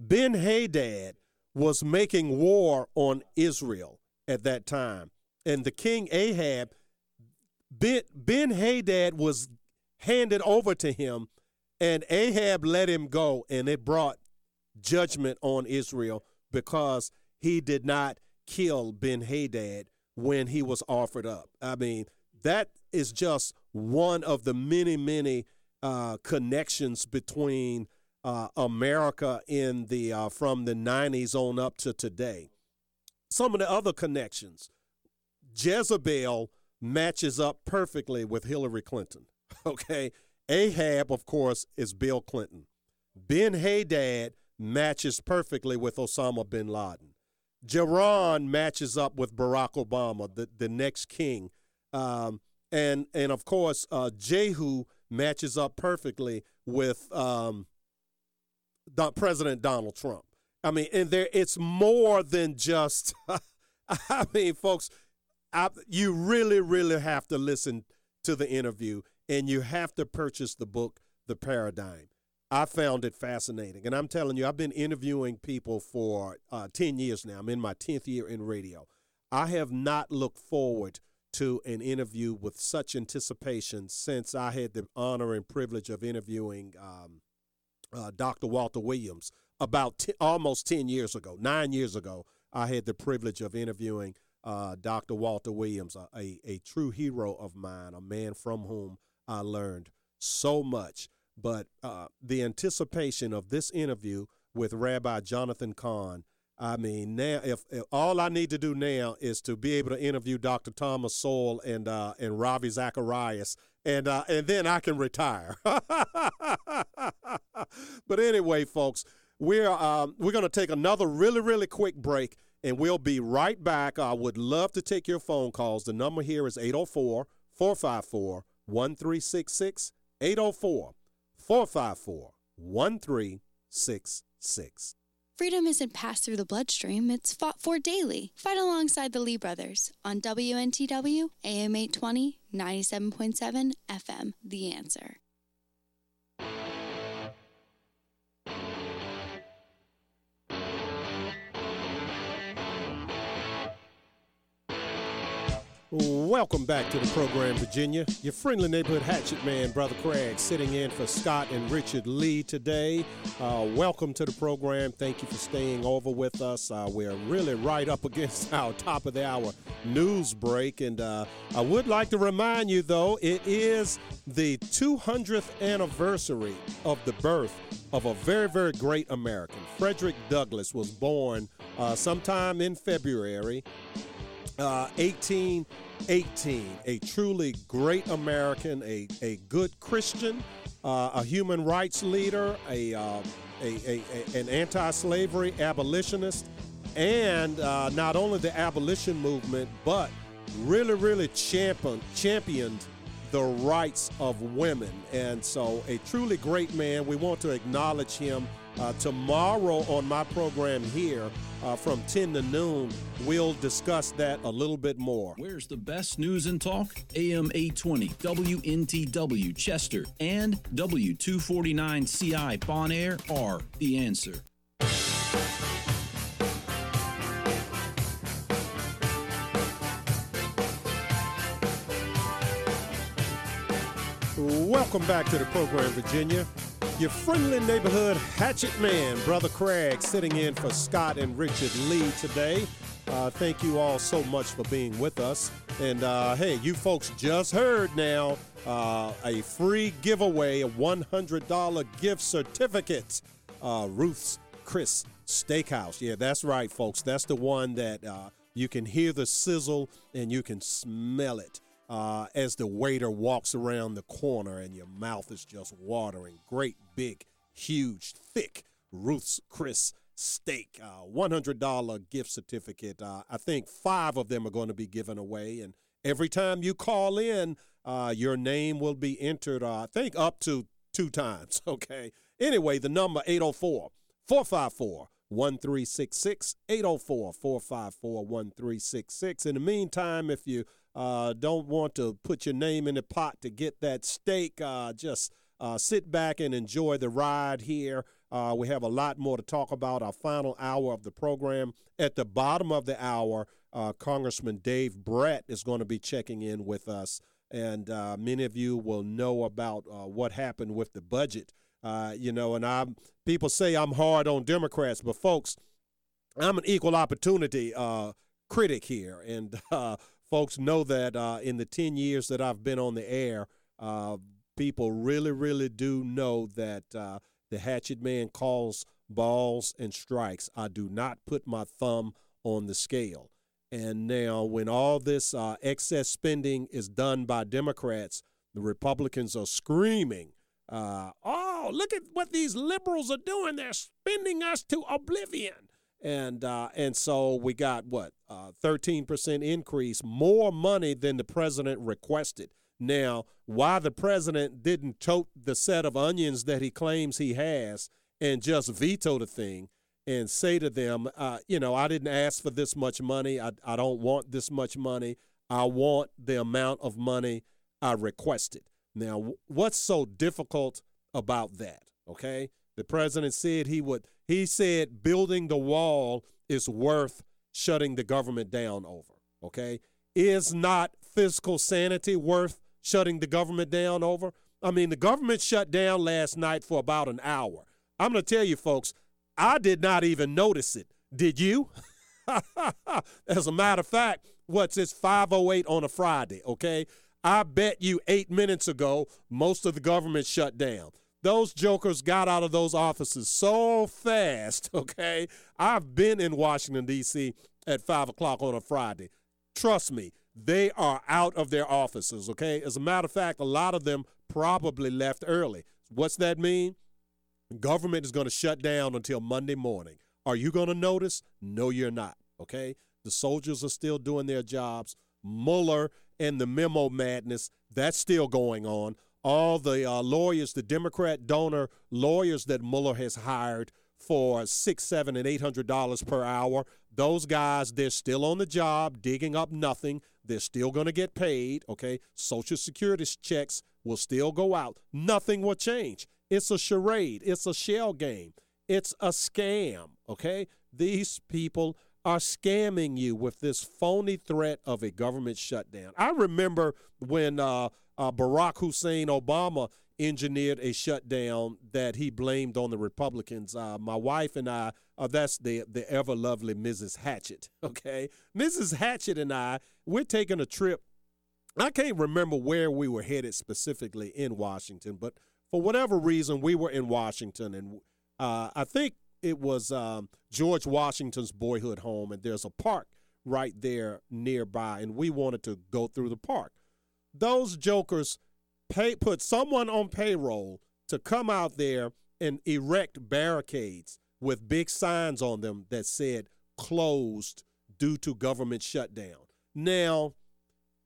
Ben-Hadad was making war on Israel at that time. And the king Ahab, Ben- Ben-Hadad was handed over to him, and Ahab let him go, and it brought judgment on Israel because he did not kill Ben-Hadad when he was offered up. I mean, that is just one of the many, many uh, connections between uh, America in the uh, from the nineties on up to today. Some of the other connections. Jezebel matches up perfectly with Hillary Clinton, okay? Ahab, of course, is Bill Clinton. Ben-Hadad matches perfectly with Osama bin Laden. Jaron matches up with Barack Obama, the, the next king. Um, and, and of course, uh, Jehu matches up perfectly with um, the President Donald Trump. I mean, and there it's more than just, I mean, folks, I, you really, really have to listen to the interview, and you have to purchase the book, The Paradigm. I found it fascinating, and I'm telling you, I've been interviewing people for uh, ten years now. I'm in my tenth year in radio. I have not looked forward to an interview with such anticipation since I had the honor and privilege of interviewing um, uh, Doctor Walter Williams about t- almost ten years ago, nine years ago, I had the privilege of interviewing uh, Doctor Walter Williams, a, a, a true hero of mine, a man from whom I learned so much. But uh, the anticipation of this interview with Rabbi Jonathan Cahn, I mean, now if, if all I need to do now is to be able to interview Doctor Thomas Sowell and uh, and Ravi Zacharias, and uh, and then I can retire. But anyway, folks, we're um, we're going to take another really really quick break, and we'll be right back. I would love to take your phone calls. The number here is eight oh four, four five four, one three six six, eight oh four, four five four, one three six six. Freedom isn't passed through the bloodstream, it's fought for daily. Fight alongside the Lee brothers on W N T W, A M eight twenty, ninety-seven point seven F M, The Answer. Welcome back to the program, Virginia. Your friendly neighborhood hatchet man, Brother Craig, sitting in for Scott and Richard Lee today. Uh, welcome to the program. Thank you for staying over with us. Uh, we're really right up against our top of the hour news break. And uh, I would like to remind you, though, it is the two hundredth anniversary of the birth of a very, very great American. Frederick Douglass was born uh, sometime in February. Uh, eighteen eighteen, a truly great American, a, a good Christian, uh, a human rights leader, a, uh, a, a, a an anti-slavery abolitionist, and uh, not only the abolition movement, but really, really champion, championed the rights of women. And so a truly great man. We want to acknowledge him. Uh, tomorrow on my program here uh, from ten to noon, we'll discuss that a little bit more. Where's the best news and talk? A M eight twenty, W N T W, Chester, and W two forty-nine C I, Bonaire are The Answer. Welcome back to the program, Virginia. Your friendly neighborhood hatchet man, Brother Craig, sitting in for Scott and Richard Lee today. Uh, thank you all so much for being with us. And, uh, hey, you folks just heard now uh, a free giveaway, a one hundred dollars gift certificate, uh, Ruth's Chris Steakhouse. Yeah, that's right, folks. That's the one that uh, you can hear the sizzle and you can smell it. Uh, as the waiter walks around the corner and your mouth is just watering. Great, big, huge, thick Ruth's Chris steak. Uh, one hundred dollars gift certificate. Uh, I think five of them are going to be given away. And every time you call in, uh, your name will be entered, uh, I think, up to two times. Okay. Anyway, the number eight oh four, four five four, one three six six, eight oh four, four five four, one three six six. In the meantime, if you Uh, don't want to put your name in the pot to get that steak. Uh, just uh, sit back and enjoy the ride here. Uh, we have a lot more to talk about. Our final hour of the program. At the bottom of the hour, uh, Congressman Dave Brat is going to be checking in with us. And uh, many of you will know about uh, what happened with the budget. Uh, you know, and I'm, people say I'm hard on Democrats, but folks, I'm an equal opportunity uh, critic here. And, uh, Folks know that uh, in the ten years that I've been on the air, uh, people really, really do know that uh, the hatchet man calls balls and strikes. I do not put my thumb on the scale. And now when all this uh, excess spending is done by Democrats, the Republicans are screaming, uh, oh, look at what these liberals are doing. They're spending us to oblivion. And uh, and so we got, what, uh, thirteen percent increase, more money than the president requested. Now, why the president didn't tote the set of onions that he claims he has and just veto the thing and say to them, uh, you know, I didn't ask for this much money. I, I don't want this much money. I want the amount of money I requested. Now, what's so difficult about that, okay? The president said he would. He said building the wall is worth shutting the government down over, okay? Is not fiscal sanity worth shutting the government down over? I mean, the government shut down last night for about an hour. I'm going to tell you, folks, I did not even notice it. Did you? As a matter of fact, what's this, five oh eight on a Friday, okay? I bet you eight minutes ago, most of the government shut down. Those jokers got out of those offices so fast, okay? I've been in Washington, D C at five o'clock on a Friday. Trust me, they are out of their offices, okay? As a matter of fact, a lot of them probably left early. What's that mean? Government is going to shut down until Monday morning. Are you going to notice? No, you're not, okay? The soldiers are still doing their jobs. Mueller and the memo madness, that's still going on. All the uh, lawyers, the Democrat donor lawyers that Mueller has hired for six, seven, and eight hundred dollars per hour, those guys, they're still on the job, digging up nothing. They're still going to get paid, okay? Social Security checks will still go out. Nothing will change. It's a charade. It's a shell game. It's a scam, okay? These people are scamming you with this phony threat of a government shutdown. I remember when uh, uh, Barack Hussein Obama engineered a shutdown that he blamed on the Republicans. Uh, my wife and I, uh, that's the, the ever lovely Missus Hatchett, okay? Missus Hatchett and I, we're taking a trip. I can't remember where we were headed specifically in Washington, but for whatever reason, we were in Washington, and uh, I think it was um, George Washington's boyhood home, and there's a park right there nearby, and we wanted to go through the park. Those jokers pay, put someone on payroll to come out there and erect barricades with big signs on them that said closed due to government shutdown. Now,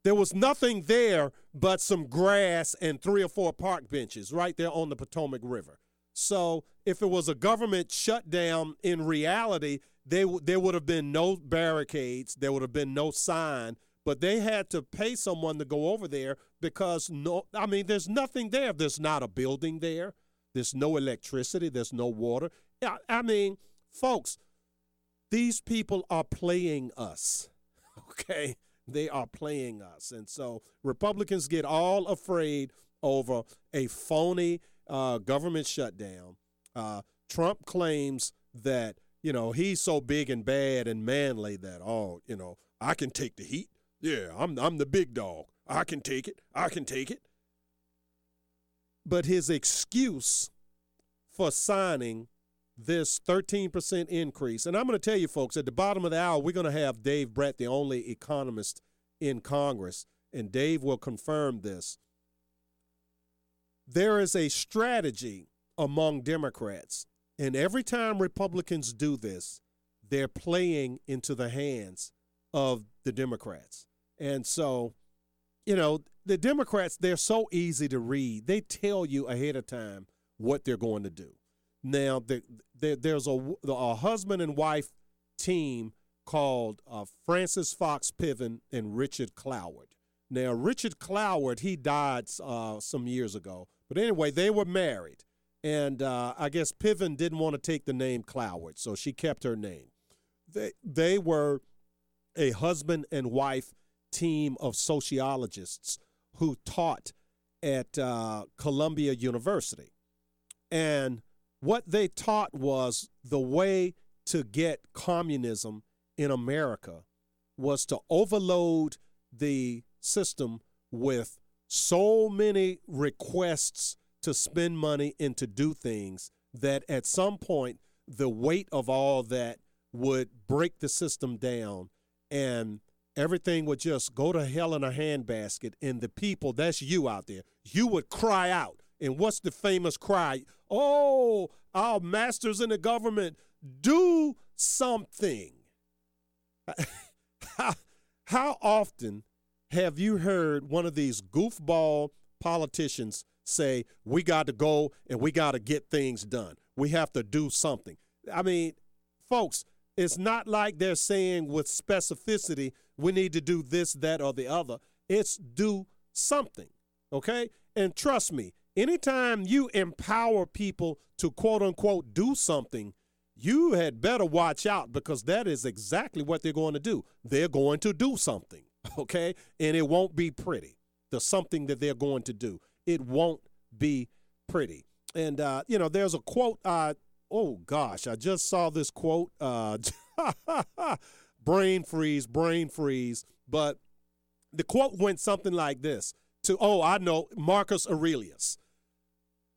there was nothing there but some grass and three or four park benches right there on the Potomac River. So if it was a government shutdown, in reality, they w- there would have been no barricades. There would have been no sign. But they had to pay someone to go over there because, no, I mean, there's nothing there. There's not a building there. There's no electricity. There's no water. I, I mean, folks, these people are playing us, okay? They are playing us. And so Republicans get all afraid over a phony Uh, government shutdown. Uh, Trump claims that, you know, he's so big and bad and manly that, oh, you know, I can take the heat. Yeah, I'm I'm the big dog. I can take it. I can take it. But his excuse for signing this thirteen percent increase, and I'm going to tell you, folks, at the bottom of the hour, we're going to have Dave Brat, the only economist in Congress, and Dave will confirm this. There is a strategy among Democrats, and every time Republicans do this, they're playing into the hands of the Democrats. And so, you know, the Democrats, they're so easy to read. They tell you ahead of time what they're going to do. Now, the, the, there's a, a husband and wife team called uh, Francis Fox Piven and Richard Cloward. Now, Richard Cloward, he died uh, some years ago. But anyway, they were married, and uh, I guess Piven didn't want to take the name Cloward, so she kept her name. They they were a husband and wife team of sociologists who taught at uh, Columbia University. And what they taught was the way to get communism in America was to overload the system with so many requests to spend money and to do things that at some point the weight of all that would break the system down and everything would just go to hell in a handbasket, and the people, that's you out there, you would cry out. And what's the famous cry? Oh, our masters in the government, do something. how, how often have you heard one of these goofball politicians say, we got to go and we got to get things done? We have to do something. I mean, folks, it's not like they're saying with specificity, we need to do this, that, or the other. It's do something, okay? And trust me, anytime you empower people to, quote, unquote, do something, you had better watch out, because that is exactly what they're going to do. They're going to do something. Okay, and it won't be pretty. The something that they're going to do, it won't be pretty. And, uh, you know, there's a quote I Oh, gosh, I just saw this quote. Uh, brain freeze, brain freeze. But the quote went something like this. To, oh, I know, Marcus Aurelius.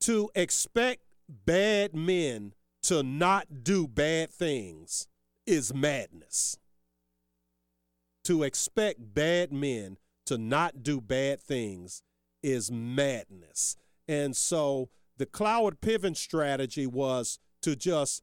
To expect bad men to not do bad things is madness. To expect bad men to not do bad things is madness. And so the Cloward-Piven strategy was to just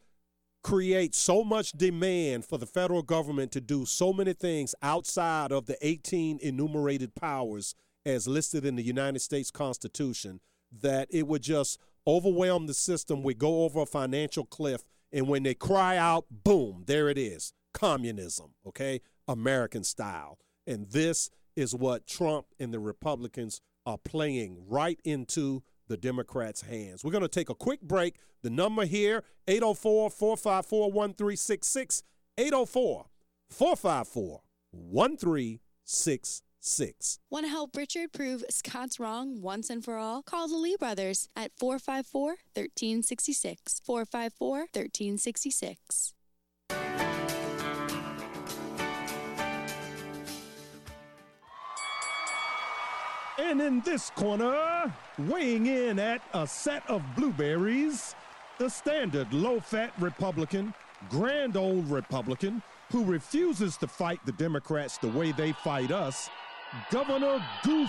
create so much demand for the federal government to do so many things outside of the eighteen enumerated powers as listed in the United States Constitution that it would just overwhelm the system. We go over a financial cliff, and when they cry out, boom, there it is, communism, okay, American style. And this is what Trump and the Republicans are playing right into the Democrats' hands. We're going to take a quick break. The number here, eight oh four, four five four, one three six six, eight oh four, four five four, one three six six. Six. Want to help Richard prove Scott's wrong once and for all? Call the Lee brothers at four five four, one three six six. four five four, one three six six. And in this corner, weighing in at a set of blueberries, the standard low-fat Republican, grand old Republican, who refuses to fight the Democrats the way they fight us, Governor Goofball.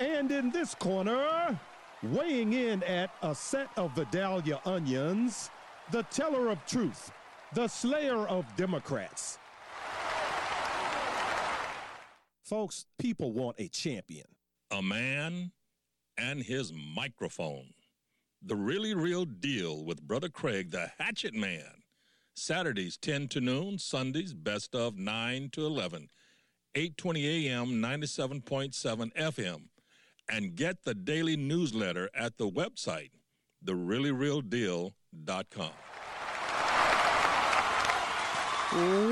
And in this corner, weighing in at a set of Vidalia onions, the teller of truth, the slayer of Democrats. Folks, people want a champion. A man and his microphone. The really real deal with Brother Craig, the Hatchet Man. Saturdays, ten to noon, Sundays, best of nine to eleven, eight twenty a.m., ninety-seven point seven F M. And get the daily newsletter at the website, the really real deal dot com.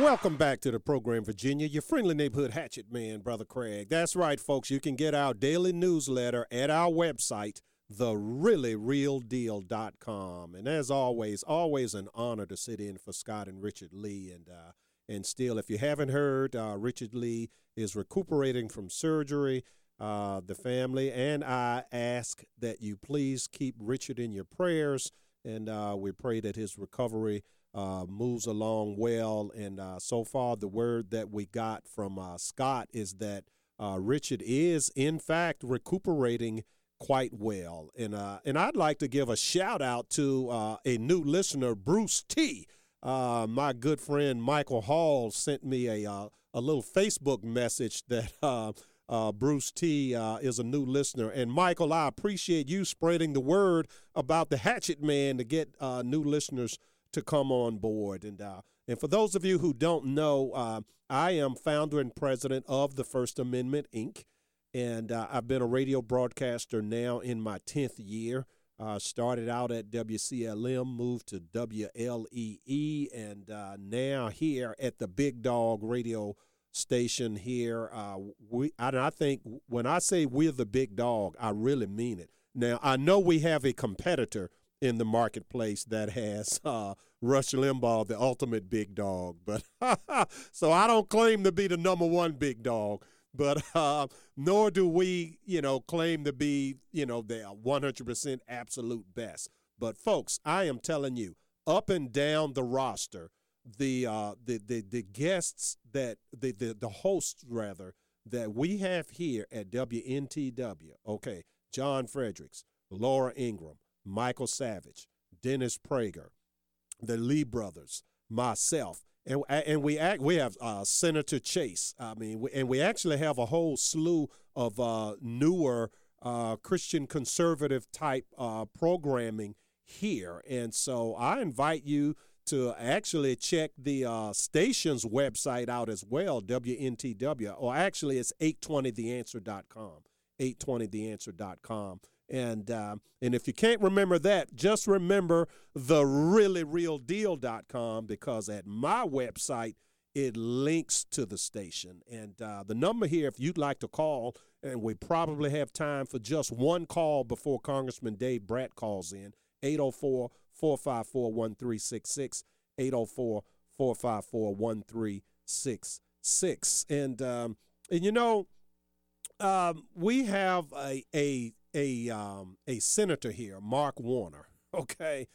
Welcome back to the program, Virginia, your friendly neighborhood hatchet man, Brother Craig. That's right, folks. You can get our daily newsletter at our website, the really real deal dot com. And as always, always an honor to sit in for Scott and Richard Lee. And uh, and still, if you haven't heard, uh, Richard Lee is recuperating from surgery. Uh, the family and I ask that you please keep Richard in your prayers. And uh, we pray that his recovery uh, moves along well. And uh, so far, the word that we got from uh, Scott is that uh, Richard is, in fact, recuperating quite well. And uh, and I'd like to give a shout out to uh, a new listener, Bruce T. Uh, my good friend Michael Hall sent me a uh, a little Facebook message that uh, uh, Bruce T. Uh, is a new listener. And Michael, I appreciate you spreading the word about the Hatchet Man to get uh, new listeners to come on board. And uh, and for those of you who don't know, uh, I am founder and president of the First Amendment, Incorporated, and uh, I've been a radio broadcaster now in my tenth year. Uh, started out at W C L M, moved to W L E E, and uh, now here at the Big Dog radio station here. Uh, we, and I think when I say we're the Big Dog, I really mean it. Now, I know we have a competitor in the marketplace that has uh, Rush Limbaugh, the ultimate big dog. But so I don't claim to be the number one big dog. But uh, nor do we, you know, claim to be, you know, the one hundred percent absolute best. But, folks, I am telling you, up and down the roster, the uh, the, the the guests that the, the the hosts, rather, that we have here at W N T W. OK, John Fredericks, Laura Ingram, Michael Savage, Dennis Prager, the Lee brothers, myself. And and we act, we have uh, Senator Chase. I mean, we, and we actually have a whole slew of uh, newer uh, Christian conservative type uh, programming here. And so I invite you to actually check the uh, station's website out as well, W N T W. Or actually, it's eight twenty the answer dot com, eight twenty the answer dot com. And uh, and if you can't remember that, just remember the really real deal dot com, because at my website, it links to the station. And uh, the number here, if you'd like to call, and we probably have time for just one call before Congressman Dave Brat calls in, eight oh four, four five four, one three six six, eight oh four, four five four, one three six six. And, um, and you know, um, we have a a a um, a senator here, Mark Warner, okay?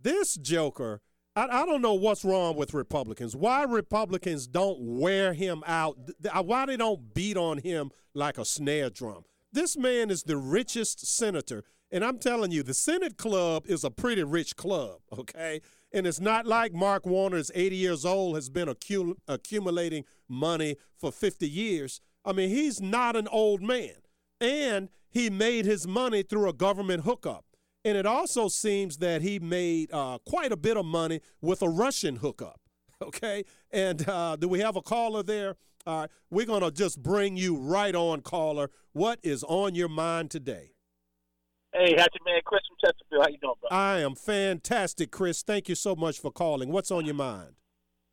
This joker, I, I don't know what's wrong with Republicans. Why Republicans don't wear him out, why they don't beat on him like a snare drum. This man is the richest senator. And I'm telling you, the Senate Club is a pretty rich club, okay? And it's not like Mark Warner is eighty years old, has been accum- accumulating money for fifty years. I mean, he's not an old man. And he made his money through a government hookup. And it also seems that he made uh, quite a bit of money with a Russian hookup, okay? And uh, do we have a caller there? All right, we're going to just bring you right on, caller. What is on your mind today? Hey, Hatchet Man, Chris from Chesterfield. How you doing, brother? I am fantastic, Chris. Thank you so much for calling. What's on your mind?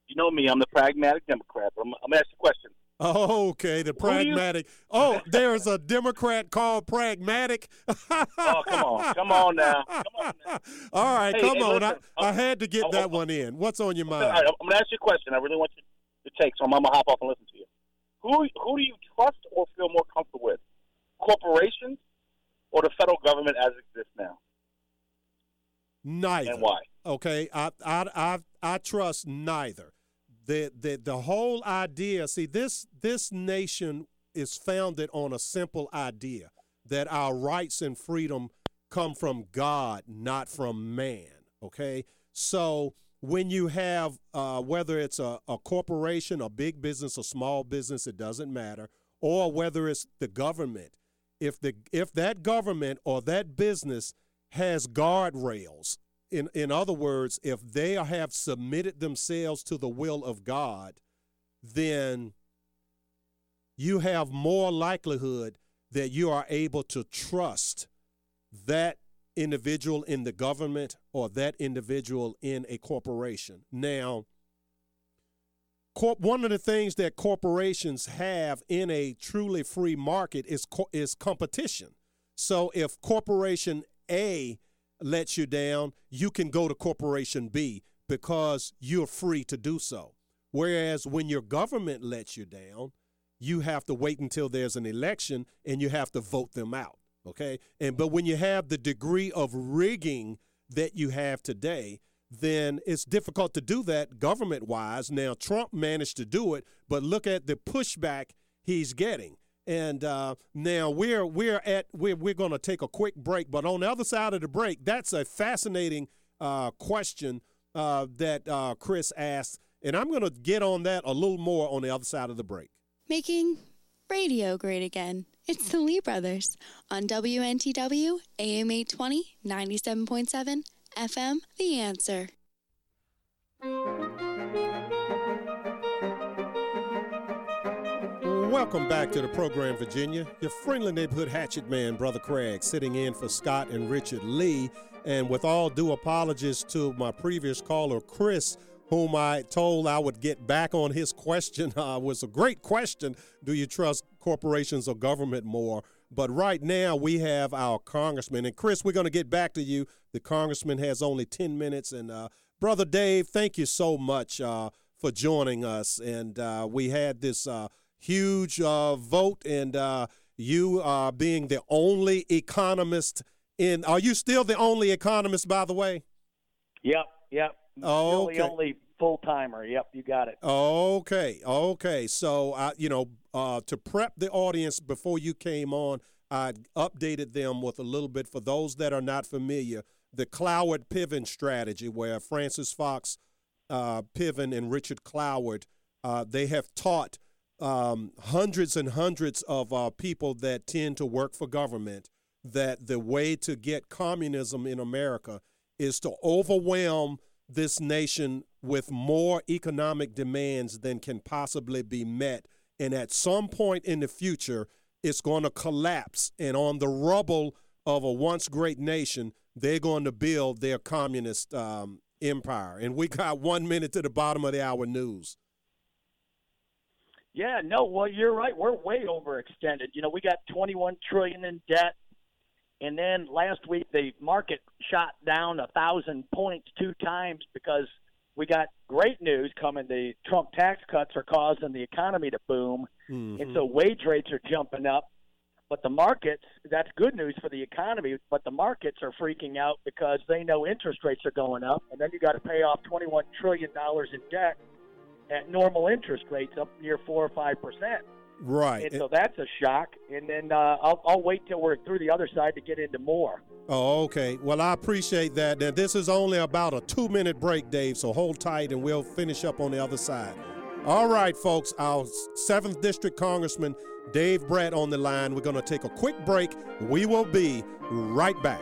You know me. I'm the pragmatic Democrat. I'm, I'm asking a question. Oh, okay, the pragmatic. Oh, there's a Democrat called pragmatic. Oh, come on. Come on now. Come on now. All right, hey, come hey, on. Listen, I, I had to get I'm, that I'm, one in. What's on your mind? All right, I'm going to ask you a question. I really want you to take, so I'm, I'm going to hop off and listen to you. Who, who do you trust or feel more comfortable with? Corporations? Or the federal government as it exists now? Neither. And why? Okay, I I I, I trust neither. The, the the whole idea, see, this this nation is founded on a simple idea that our rights and freedom come from God, not from man, okay? So when you have, uh, whether it's a, a corporation, a big business, a small business, it doesn't matter, or whether it's the government, If the if that government or that business has guardrails, in, in other words, if they have submitted themselves to the will of God, then you have more likelihood that you are able to trust that individual in the government or that individual in a corporation. Now, Corp, one of the things that corporations have in a truly free market is co- is competition. So if corporation A lets you down, you can go to corporation B because you're free to do so. Whereas when your government lets you down, you have to wait until there's an election and you have to vote them out. Okay? And but when you have the degree of rigging that you have today, then it's difficult to do that government-wise. Now, Trump managed to do it, but look at the pushback he's getting. And uh, now we're we're at we're we're going to take a quick break. But on the other side of the break, that's a fascinating uh, question uh, that uh, Chris asked, and I'm going to get on that a little more on the other side of the break. Making radio great again. It's the Lee Brothers on W N T W A M eight twenty, ninety-seven point seven. F M, The Answer. Welcome back to the program, Virginia. Your friendly neighborhood hatchet man, Brother Craig, sitting in for Scott and Richard Lee. And with all due apologies to my previous caller, Chris, whom I told I would get back on his question. Uh, was a great question. Do you trust corporations or government more? But right now we have our congressman. And, Chris, we're going to get back to you. The congressman has only ten minutes. And, uh, Brother Dave, thank you so much uh, for joining us. And uh, we had this uh, huge uh, vote, and uh, you uh, being the only economist in – are you still the only economist, by the way? Yep, yep. Oh, okay. The only full-timer. Yep, you got it. Okay, okay. So, uh, you know – Uh, to prep the audience before you came on, I updated them with a little bit. For those that are not familiar, the Cloward-Piven strategy, where Francis Fox uh, Piven and Richard Cloward, uh, they have taught um, hundreds and hundreds of uh, people that tend to work for government that the way to get communism in America is to overwhelm this nation with more economic demands than can possibly be met. And at some point in the future, it's going to collapse. And on the rubble of a once great nation, they're going to build their communist um, empire. And we got one minute to the bottom of the hour news. Yeah, no, well, you're right. We're way overextended. You know, we got twenty-one trillion dollars in debt. And then last week, the market shot down one thousand points two times because we got great news coming. The Trump tax cuts are causing the economy to boom. Mm-hmm. And so wage rates are jumping up. But the markets, that's good news for the economy, but the markets are freaking out because they know interest rates are going up. And then you got to pay off twenty-one trillion dollars in debt at normal interest rates up near four or five percent. Right. And so that's a shock. And then uh, I'll, I'll wait till we're through the other side to get into more. Oh, okay. Well, I appreciate that. Now, this is only about a two-minute break, Dave, so hold tight and we'll finish up on the other side. All right, folks, our seventh District Congressman, Dave Brat, on the line. We're going to take a quick break. We will be right back.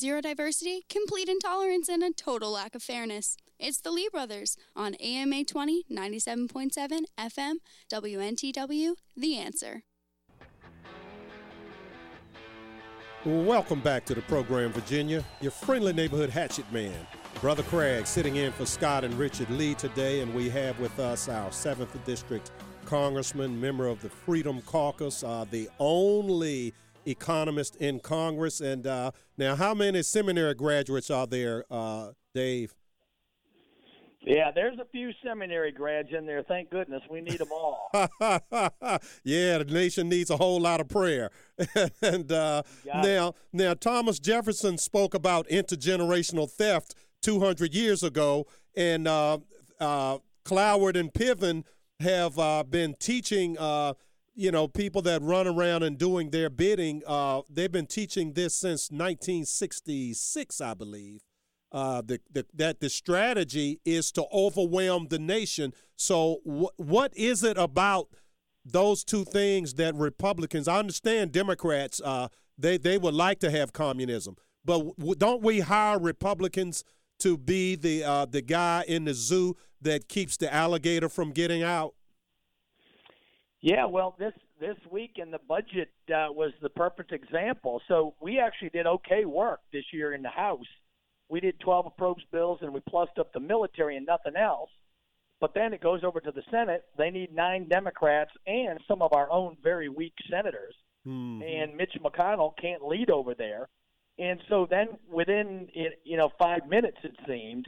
Zero diversity, complete intolerance, and a total lack of fairness. It's the Lee Brothers on A M eight twenty, ninety-seven point seven F M, W N T W, The Answer. Welcome back to the program, Virginia. Your friendly neighborhood hatchet man, Brother Craig, sitting in for Scott and Richard Lee today, and we have with us our seventh District Congressman, member of the Freedom Caucus, uh, the only economist in Congress. And uh, now, how many seminary graduates are there, uh, Dave? Yeah, there's a few seminary grads in there. Thank goodness. We need them all. Yeah, the nation needs a whole lot of prayer. and uh, now, now, Thomas Jefferson spoke about intergenerational theft two hundred years ago, and uh, uh, Cloward and Piven have uh, been teaching, uh, you know, people that run around and doing their bidding. Uh, they've been teaching this since nineteen sixty-six, I believe. Uh, the, the, that the strategy is to overwhelm the nation. So w- what is it about those two things that Republicans, I understand Democrats, uh, they, they would like to have communism, but w- don't we hire Republicans to be the, uh, the guy in the zoo that keeps the alligator from getting out? Yeah, well, this, this week in the budget uh, was the perfect example. So we actually did okay work this year in the House. We did twelve approach bills, and we plussed up the military and nothing else. But then it goes over to the Senate. They need nine Democrats and some of our own very weak senators. Mm-hmm. And Mitch McConnell can't lead over there. And so then within, you know, five minutes, it seemed,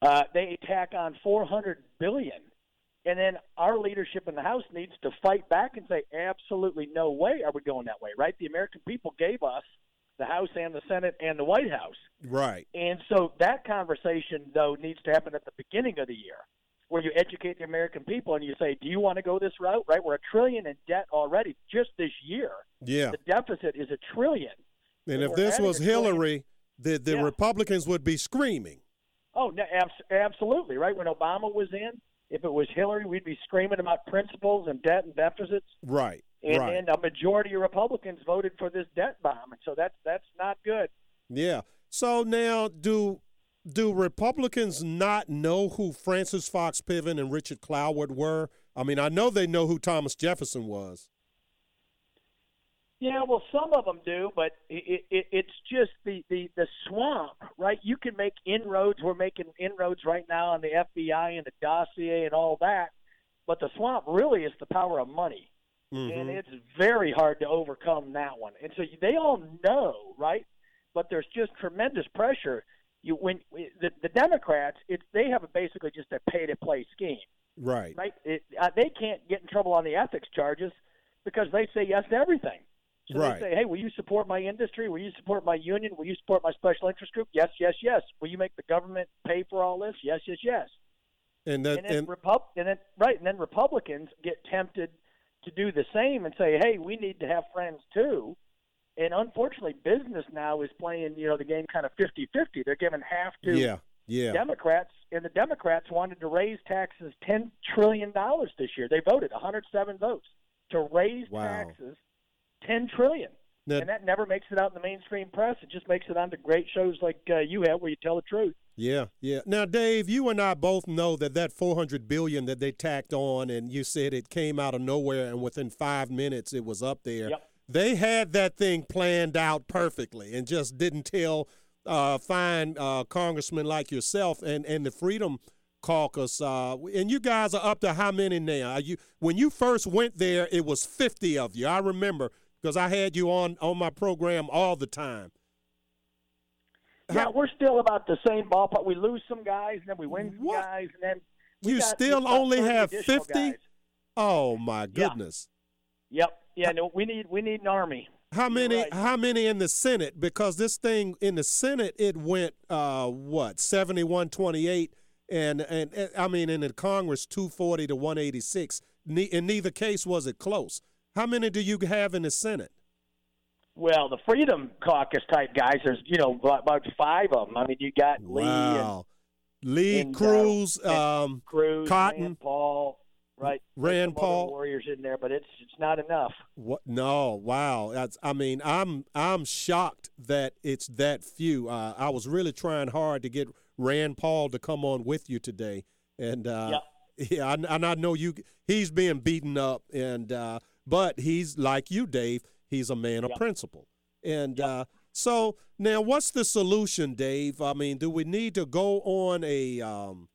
uh, they attack on four hundred billion dollars. And then our leadership in the House needs to fight back and say, absolutely no way are we going that way, right? The American people gave us the House and the Senate and the White House. Right. And so that conversation, though, needs to happen at the beginning of the year where you educate the American people and you say, do you want to go this route? Right. We're a trillion in debt already just this year. Yeah. The deficit is a trillion. And, and if this was Hillary, the, the yeah. Republicans would be screaming. Oh, no, ab- absolutely. Right. When Obama was in, if it was Hillary, we'd be screaming about principles and debt and deficits. Right. And, right. and a majority of Republicans voted for this debt bomb, and so that's that's not good. Yeah. So now, do do Republicans not know who Francis Fox Piven and Richard Cloward were? I mean, I know they know who Thomas Jefferson was. Yeah, well, some of them do, but it, it, it's just the, the, the swamp, right? You can make inroads. We're making inroads right now on the F B I and the dossier and all that, but the swamp really is the power of money. Mm-hmm. And it's very hard to overcome that one. And so they all know, right? But there's just tremendous pressure. You when the, the Democrats, it's they have a basically just a pay-to-play scheme, right? Right? It, uh, they can't get in trouble on the ethics charges because they say yes to everything. So right. They say, hey, will you support my industry? Will you support my union? Will you support my special interest group? Yes, yes, yes. Will you make the government pay for all this? Yes, yes, yes. And then, and then, and, Repu- and then right, and then Republicans get tempted to do the same and say, hey, we need to have friends too. And unfortunately, business now is playing, you know, the game kind of fifty-fifty. They're giving half to yeah, yeah. Democrats, and the Democrats wanted to raise taxes ten trillion dollars this year. They voted one hundred seven votes to raise wow. taxes ten trillion dollars. Now, and that never makes it out in the mainstream press. It just makes it onto great shows like uh, you have where you tell the truth. Yeah, yeah. Now, Dave, you and I both know that that four hundred billion dollars that they tacked on, and you said it came out of nowhere, and within five minutes it was up there. Yep. They had that thing planned out perfectly and just didn't tell uh, fine uh, congressmen like yourself and, and the Freedom caucus, uh, and you guys are up to how many now? Are you, when you first went there, it was fifty of you. I remember because I had you on, on my program all the time. Yeah, we're still about the same ballpark. We lose some guys, and then we win some what? guys, and then we you got, still only have fifty. Oh my goodness! Yeah. Yep. Yeah. No, we need we need an army. How many? Right. How many in the Senate? Because this thing in the Senate, it went uh, what seventy-one twenty-eight, and, and and I mean in the Congress two forty to one eighty-six. Ne- in neither case was it close. How many do you have in the Senate? Well, the Freedom Caucus type guys, there's, you know, about five of them. I mean, you got wow. Lee, and, Lee, and, Cruz, uh, um, Cruz, Cotton, Rand Paul, right? Rand Paul, Warriors in there, but it's it's not enough. What? No, wow. That's, I mean, I'm I'm shocked that it's that few. Uh, I was really trying hard to get Rand Paul to come on with you today, and uh, yep. yeah, I, and I know you. He's being beaten up, and uh, but he's like you, Dave. He's a man of yep. principle. And yep. uh, so now what's the solution, Dave? I mean, do we need to go on a um,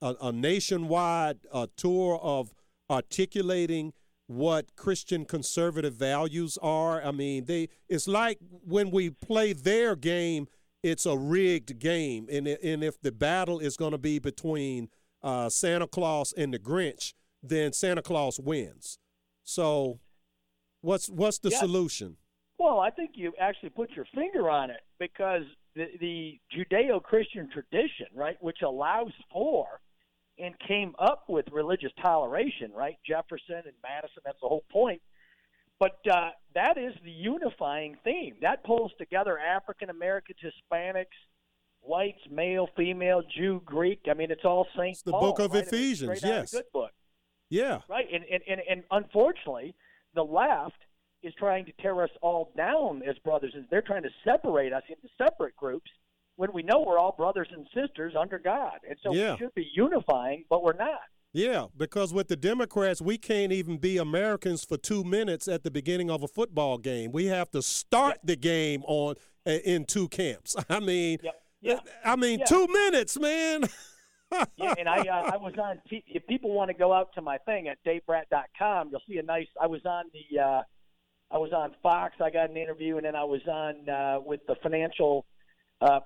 a, a nationwide uh, tour of articulating what Christian conservative values are? I mean, they it's like when we play their game, it's a rigged game. And, and if the battle is going to be between uh, Santa Claus and the Grinch, then Santa Claus wins. So... What's what's the yeah. solution? Well, I think you actually put your finger on it, because the, the Judeo-Christian tradition, right, which allows for and came up with religious toleration, right, Jefferson and Madison, that's the whole point. But uh, that is the unifying theme. That pulls together African Americans, Hispanics, whites, male, female, Jew, Greek. I mean, it's all Saint It's the Paul, book of right? Ephesians, I mean, yes. Good book. Yeah. Right, and, and, and, and unfortunately – the left is trying to tear us all down as brothers. They're trying to separate us into separate groups when we know we're all brothers and sisters under God. And so yeah. we should be unifying, but we're not. Yeah, because with the Democrats, we can't even be Americans for two minutes at the beginning of a football game. We have to start yeah. the game on uh, in two camps. I mean, yeah. Yeah. I mean, yeah. two minutes, man. yeah, and I uh, I was on – if people want to go out to my thing at dave brat dot com, you'll see a nice – I was on the uh, – I was on Fox. I got an interview, and then I was on uh, with the financial uh,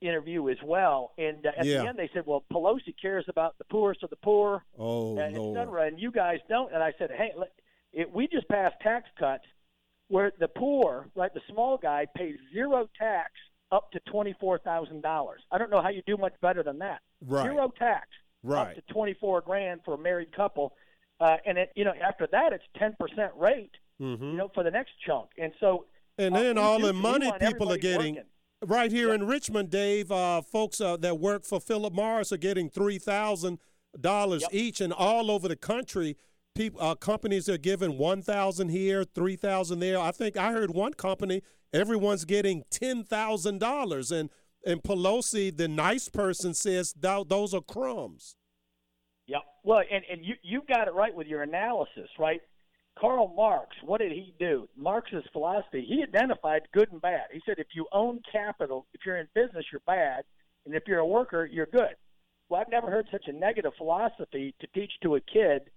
interview as well. And uh, at yeah. the end they said, well, Pelosi cares about the poorest of the poor, oh, et cetera, and you guys don't. And I said, hey, it, we just passed tax cuts where the poor, right, the small guy pays zero tax up to twenty-four thousand dollars. I don't know how you do much better than that. Right. Zero tax, right. Up to twenty-four grand for a married couple, uh, and it, you know, after that it's ten percent rate, mm-hmm. you know, for the next chunk. And so, and then uh, all the money people are getting working. Right here yeah. in Richmond, Dave. Uh, folks uh, that work for Philip Morris are getting three thousand yep. dollars each, and all over the country, people uh, companies are giving one thousand here, three thousand there. I think I heard one company, everyone's getting ten thousand dollars, and. And Pelosi, the nice person, says those are crumbs. Yeah. Well, and, and you, you got it right with your analysis, right? Karl Marx, what did he do? Marx's philosophy, he identified good and bad. He said if you own capital, if you're in business, you're bad, and if you're a worker, you're good. Well, I've never heard such a negative philosophy to teach to a kid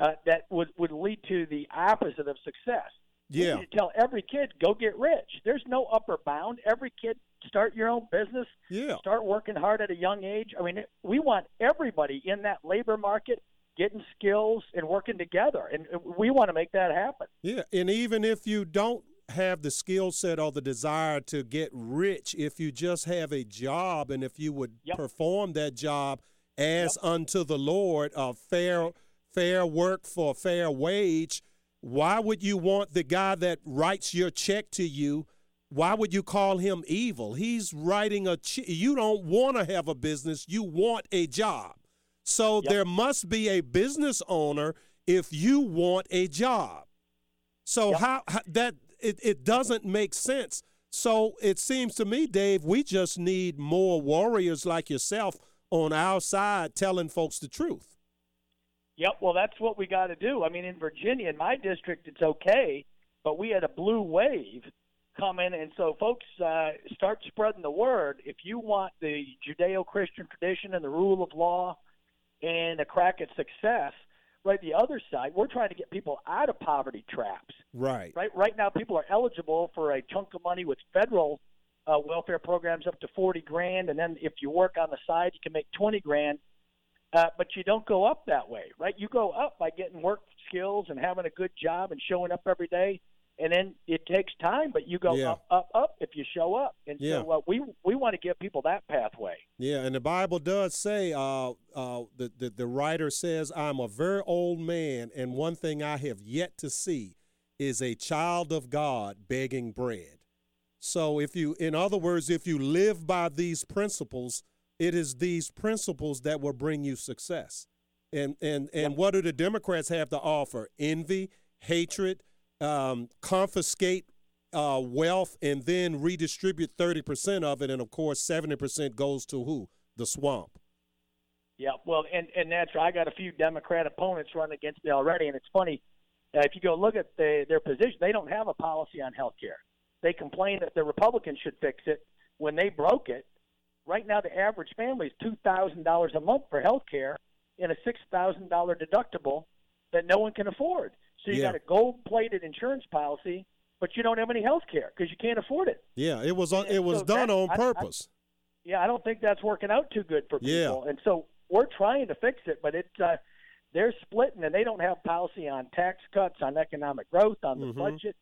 uh, that would, would lead to the opposite of success. Yeah. You tell every kid, go get rich. There's no upper bound. Every kid, start your own business. Yeah. Start working hard at a young age. I mean, we want everybody in that labor market getting skills and working together, and we want to make that happen. Yeah, and even if you don't have the skill set or the desire to get rich, if you just have a job and if you would yep. perform that job as yep. unto the Lord, a fair, fair work for a fair wage, why would you want the guy that writes your check to you, why would you call him evil? He's writing a che- – you don't want to have a business. You want a job. So yep. there must be a business owner if you want a job. So yep. how, how – that it, it doesn't make sense. So it seems to me, Dave, we just need more warriors like yourself on our side telling folks the truth. Yep, well, that's what we got to do. I mean, in Virginia, in my district, it's okay, but we had a blue wave coming. And so, folks, uh, start spreading the word. If you want the Judeo-Christian tradition and the rule of law and a crack at success, right, the other side, we're trying to get people out of poverty traps. Right. Right, right now, people are eligible for a chunk of money with federal uh, welfare programs up to forty grand, and then if you work on the side, you can make twenty grand. Uh, but you don't go up that way, right? You go up by getting work skills and having a good job and showing up every day. And then it takes time, but you go yeah. up, up, up if you show up. And yeah. so uh, we we want to give people that pathway. Yeah, and the Bible does say, uh, uh, the, the, the writer says, I'm a very old man, and one thing I have yet to see is a child of God begging bread. So if you, in other words, if you live by these principles, it is these principles that will bring you success. And, and, and yeah. what do the Democrats have to offer? Envy, hatred. Um, confiscate uh, wealth and then redistribute thirty percent of it. And, of course, seventy percent goes to who? The swamp. Yeah, well, and, and that's right. I got a few Democrat opponents running against me already, and it's funny. Uh, if you go look at the, their position, they don't have a policy on health care. They complain that the Republicans should fix it when they broke it. Right now the average family is two thousand dollars a month for health care and a six thousand dollars deductible that no one can afford. So you yeah. got a gold-plated insurance policy, but you don't have any health care because you can't afford it. Yeah, it was on, it was so done that, on purpose. I, I, yeah, I don't think that's working out too good for people. Yeah. And so we're trying to fix it, but it, uh, they're splitting, and they don't have policy on tax cuts, on economic growth, on the mm-hmm. budget.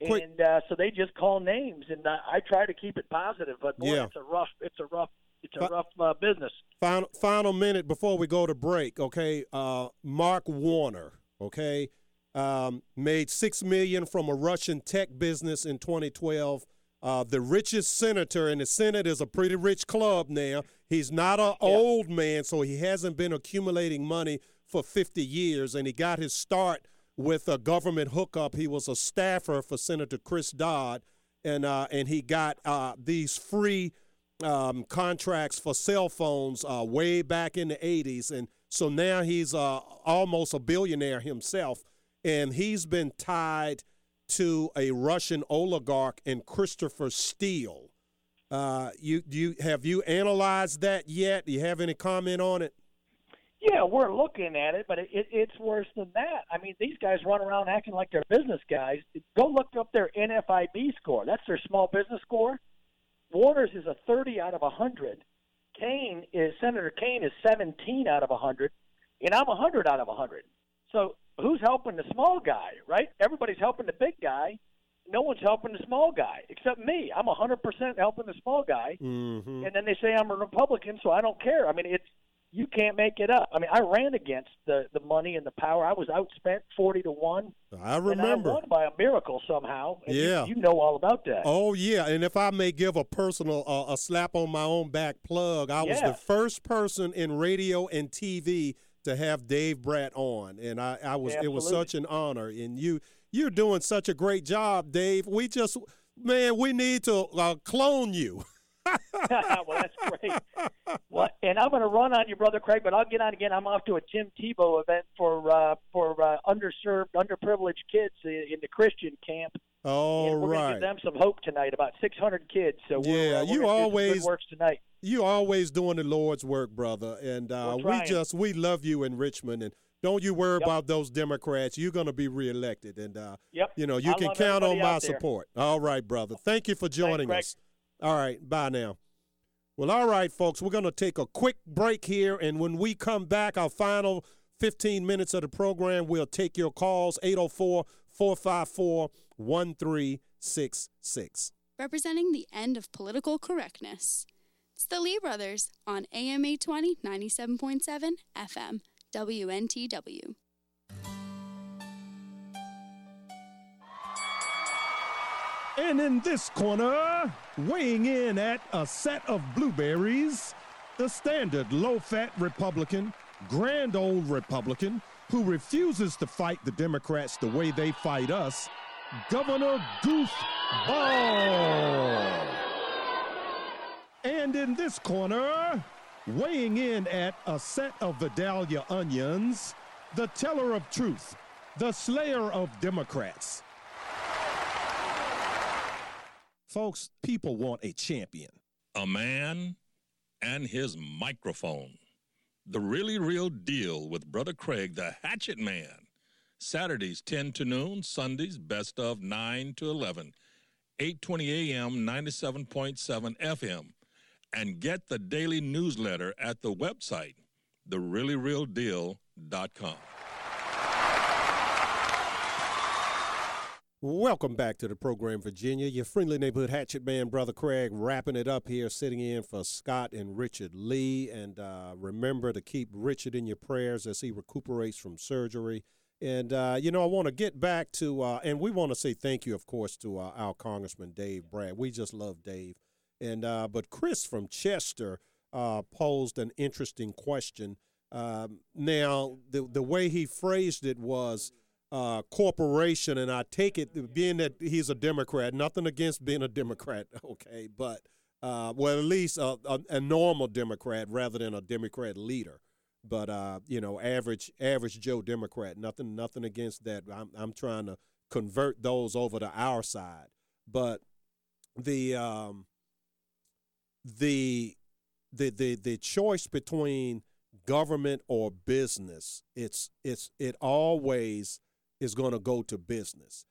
And uh, so they just call names, and uh, I try to keep it positive, but boy, yeah. it's a rough it's a rough, it's a rough uh, business. Final, final minute before we go to break, okay, uh, Mark Warner, okay, Um, made six million dollars from a Russian tech business in twenty twelve. Uh, the richest senator in the Senate is a pretty rich club now. He's not an yeah. old man, so he hasn't been accumulating money for fifty years, and he got his start with a government hookup. He was a staffer for Senator Chris Dodd, and uh, and he got uh, these free um, contracts for cell phones uh, way back in the eighties, and so now he's uh, almost a billionaire himself. And he's been tied to a Russian oligarch and Christopher Steele. Uh, you, you have you analyzed that yet? Do you have any comment on it? Yeah, we're looking at it, but it, it, it's worse than that. I mean, these guys run around acting like they're business guys. Go look up their N F I B score. That's their small business score. Warner's is a thirty out of one hundred. Kane is Senator Kane is seventeen out of one hundred, and I'm one hundred out of one hundred. So. Who's helping the small guy, right? Everybody's helping the big guy. No one's helping the small guy except me. I'm one hundred percent helping the small guy. Mm-hmm. And then they say I'm a Republican, so I don't care. I mean, it's you can't make it up. I mean, I ran against the, the money and the power. I was outspent forty to one. I remember. And I won by a miracle somehow. And yeah. You, you know all about that. Oh, yeah. And if I may give a personal uh, a slap on my own back plug, I yeah. was the first person in radio and T V to have Dave Brat on, and I, I was Absolutely. It was such an honor, and you, you're doing such a great job, Dave. We just, man, we need to uh, clone you. Well, that's great. Well, and I'm going to run on you, Brother Craig, but I'll get on again. I'm off to a Tim Tebow event for uh, for uh, underserved, underprivileged kids in, in the Christian camp. All we're right. We're going to give them some hope tonight, about six hundred kids. So we're, yeah, uh, we're you always do good works tonight. You always doing the Lord's work, brother, and uh, we just we love you in Richmond, and don't you worry yep. about those Democrats. You're going to be reelected, and uh, yep. you know you I can count on my support. All right, brother. Thank you for joining Thanks, us. All right, bye now. Well, all right, folks, we're going to take a quick break here, and when we come back, our final fifteen minutes of the program, we'll take your calls, eight oh four, four five four, one three six six. Representing the end of political correctness. It's the Lee Brothers on A M eight twenty, ninety-seven point seven F M, W N T W. And in this corner, weighing in at a set of blueberries, the standard low-fat Republican, grand old Republican, who refuses to fight the Democrats the way they fight us, Governor Goofball. And in this corner, weighing in at a set of Vidalia onions, the teller of truth, the slayer of Democrats, Folks, people want a champion. A man and his microphone. The really real deal with Brother Craig, the Hatchet Man. Saturdays ten to noon, Sundays best of nine to eleven, eight twenty a.m., ninety-seven point seven F M. And get the daily newsletter at the website, the really real deal dot com. Welcome back to the program, Virginia. Your friendly neighborhood hatchet man, Brother Craig, wrapping it up here, sitting in for Scott and Richard Lee. And uh, remember to keep Richard in your prayers as he recuperates from surgery. And, uh, you know, I want to get back to, uh, and we want to say thank you, of course, to uh, our Congressman Dave Brat. We just love Dave. And uh, but Chris from Chester uh, posed an interesting question. Um, now, the, the way he phrased it was, Uh, corporation, and I take it, being that he's a Democrat, nothing against being a Democrat, okay, but, uh, well, at least a, a, a normal Democrat rather than a Democrat leader, but, uh, you know, average average Joe Democrat, nothing nothing against that. I'm, I'm trying to convert those over to our side, but the um, the, the, the, the choice between government or business, it's it's it always is going to go to business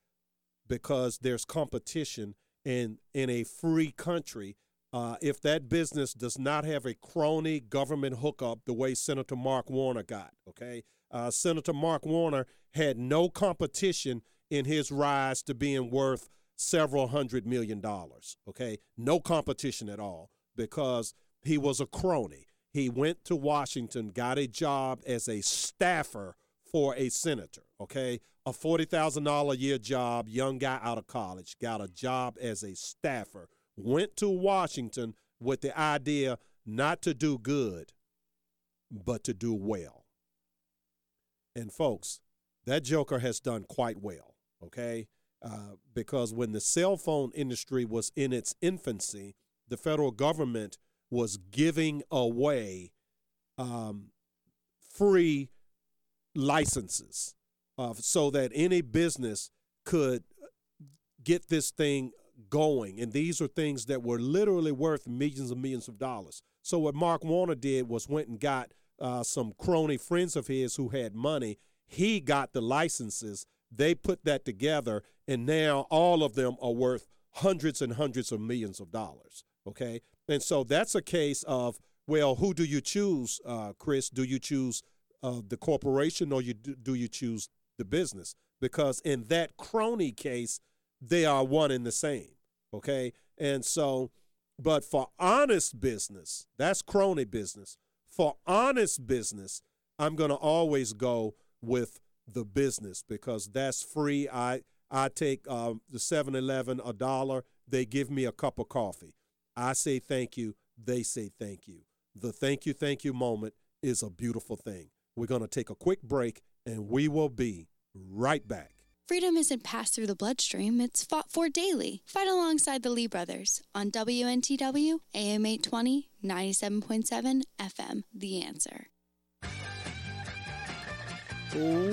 because there's competition in, in a free country. Uh, if that business does not have a crony government hookup the way Senator Mark Warner got, okay? Uh, Senator Mark Warner had no competition in his rise to being worth several hundred million dollars, okay? No competition at all because he was a crony. He went to Washington, got a job as a staffer for a senator, okay? A forty thousand dollars a year job, young guy out of college, got a job as a staffer, went to Washington with the idea not to do good, but to do well. And folks, that joker has done quite well, okay? Uh, because when the cell phone industry was in its infancy, the federal government was giving away um, free licenses uh, so that any business could get this thing going. And these are things that were literally worth millions and millions of dollars. So what Mark Warner did was went and got uh, some crony friends of his who had money. He got the licenses. They put that together. And now all of them are worth hundreds and hundreds of millions of dollars. OK, and so that's a case of, well, who do you choose, uh, Chris? Do you choose Uh, the corporation, or you do, do you choose the business? Because in that crony case, they are one and the same, okay? And so, but for honest business, that's crony business. For honest business, I'm going to always go with the business because that's free. I I take um, the seven eleven a dollar. They give me a cup of coffee. I say thank you. They say thank you. The thank you, thank you moment is a beautiful thing. We're going to take a quick break, and we will be right back. Freedom isn't passed through the bloodstream. It's fought for daily. Fight alongside the Lee brothers on W N T W, A M eight twenty, ninety-seven point seven F M, The Answer.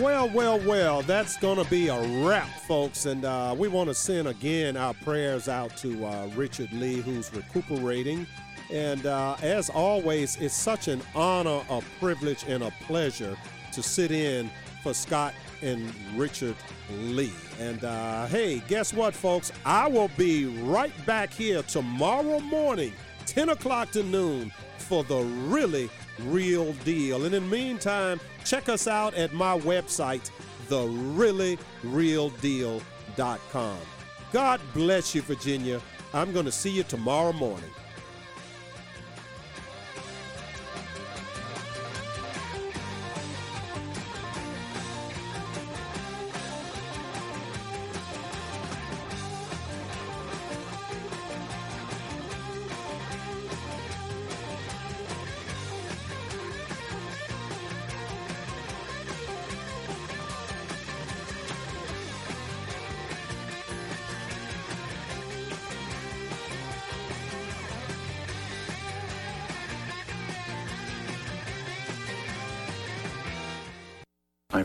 Well, well, well, that's going to be a wrap, folks. And uh, we want to send, again, our prayers out to uh, Richard Lee, who's recuperating. And uh, as always, it's such an honor, a privilege, and a pleasure to sit in for Scott and Richard Lee. And uh, hey, guess what, folks? I will be right back here tomorrow morning, ten o'clock to noon, for the really real deal. And in the meantime, check us out at my website, the really real deal dot com. God bless you, Virginia. I'm going to see you tomorrow morning. My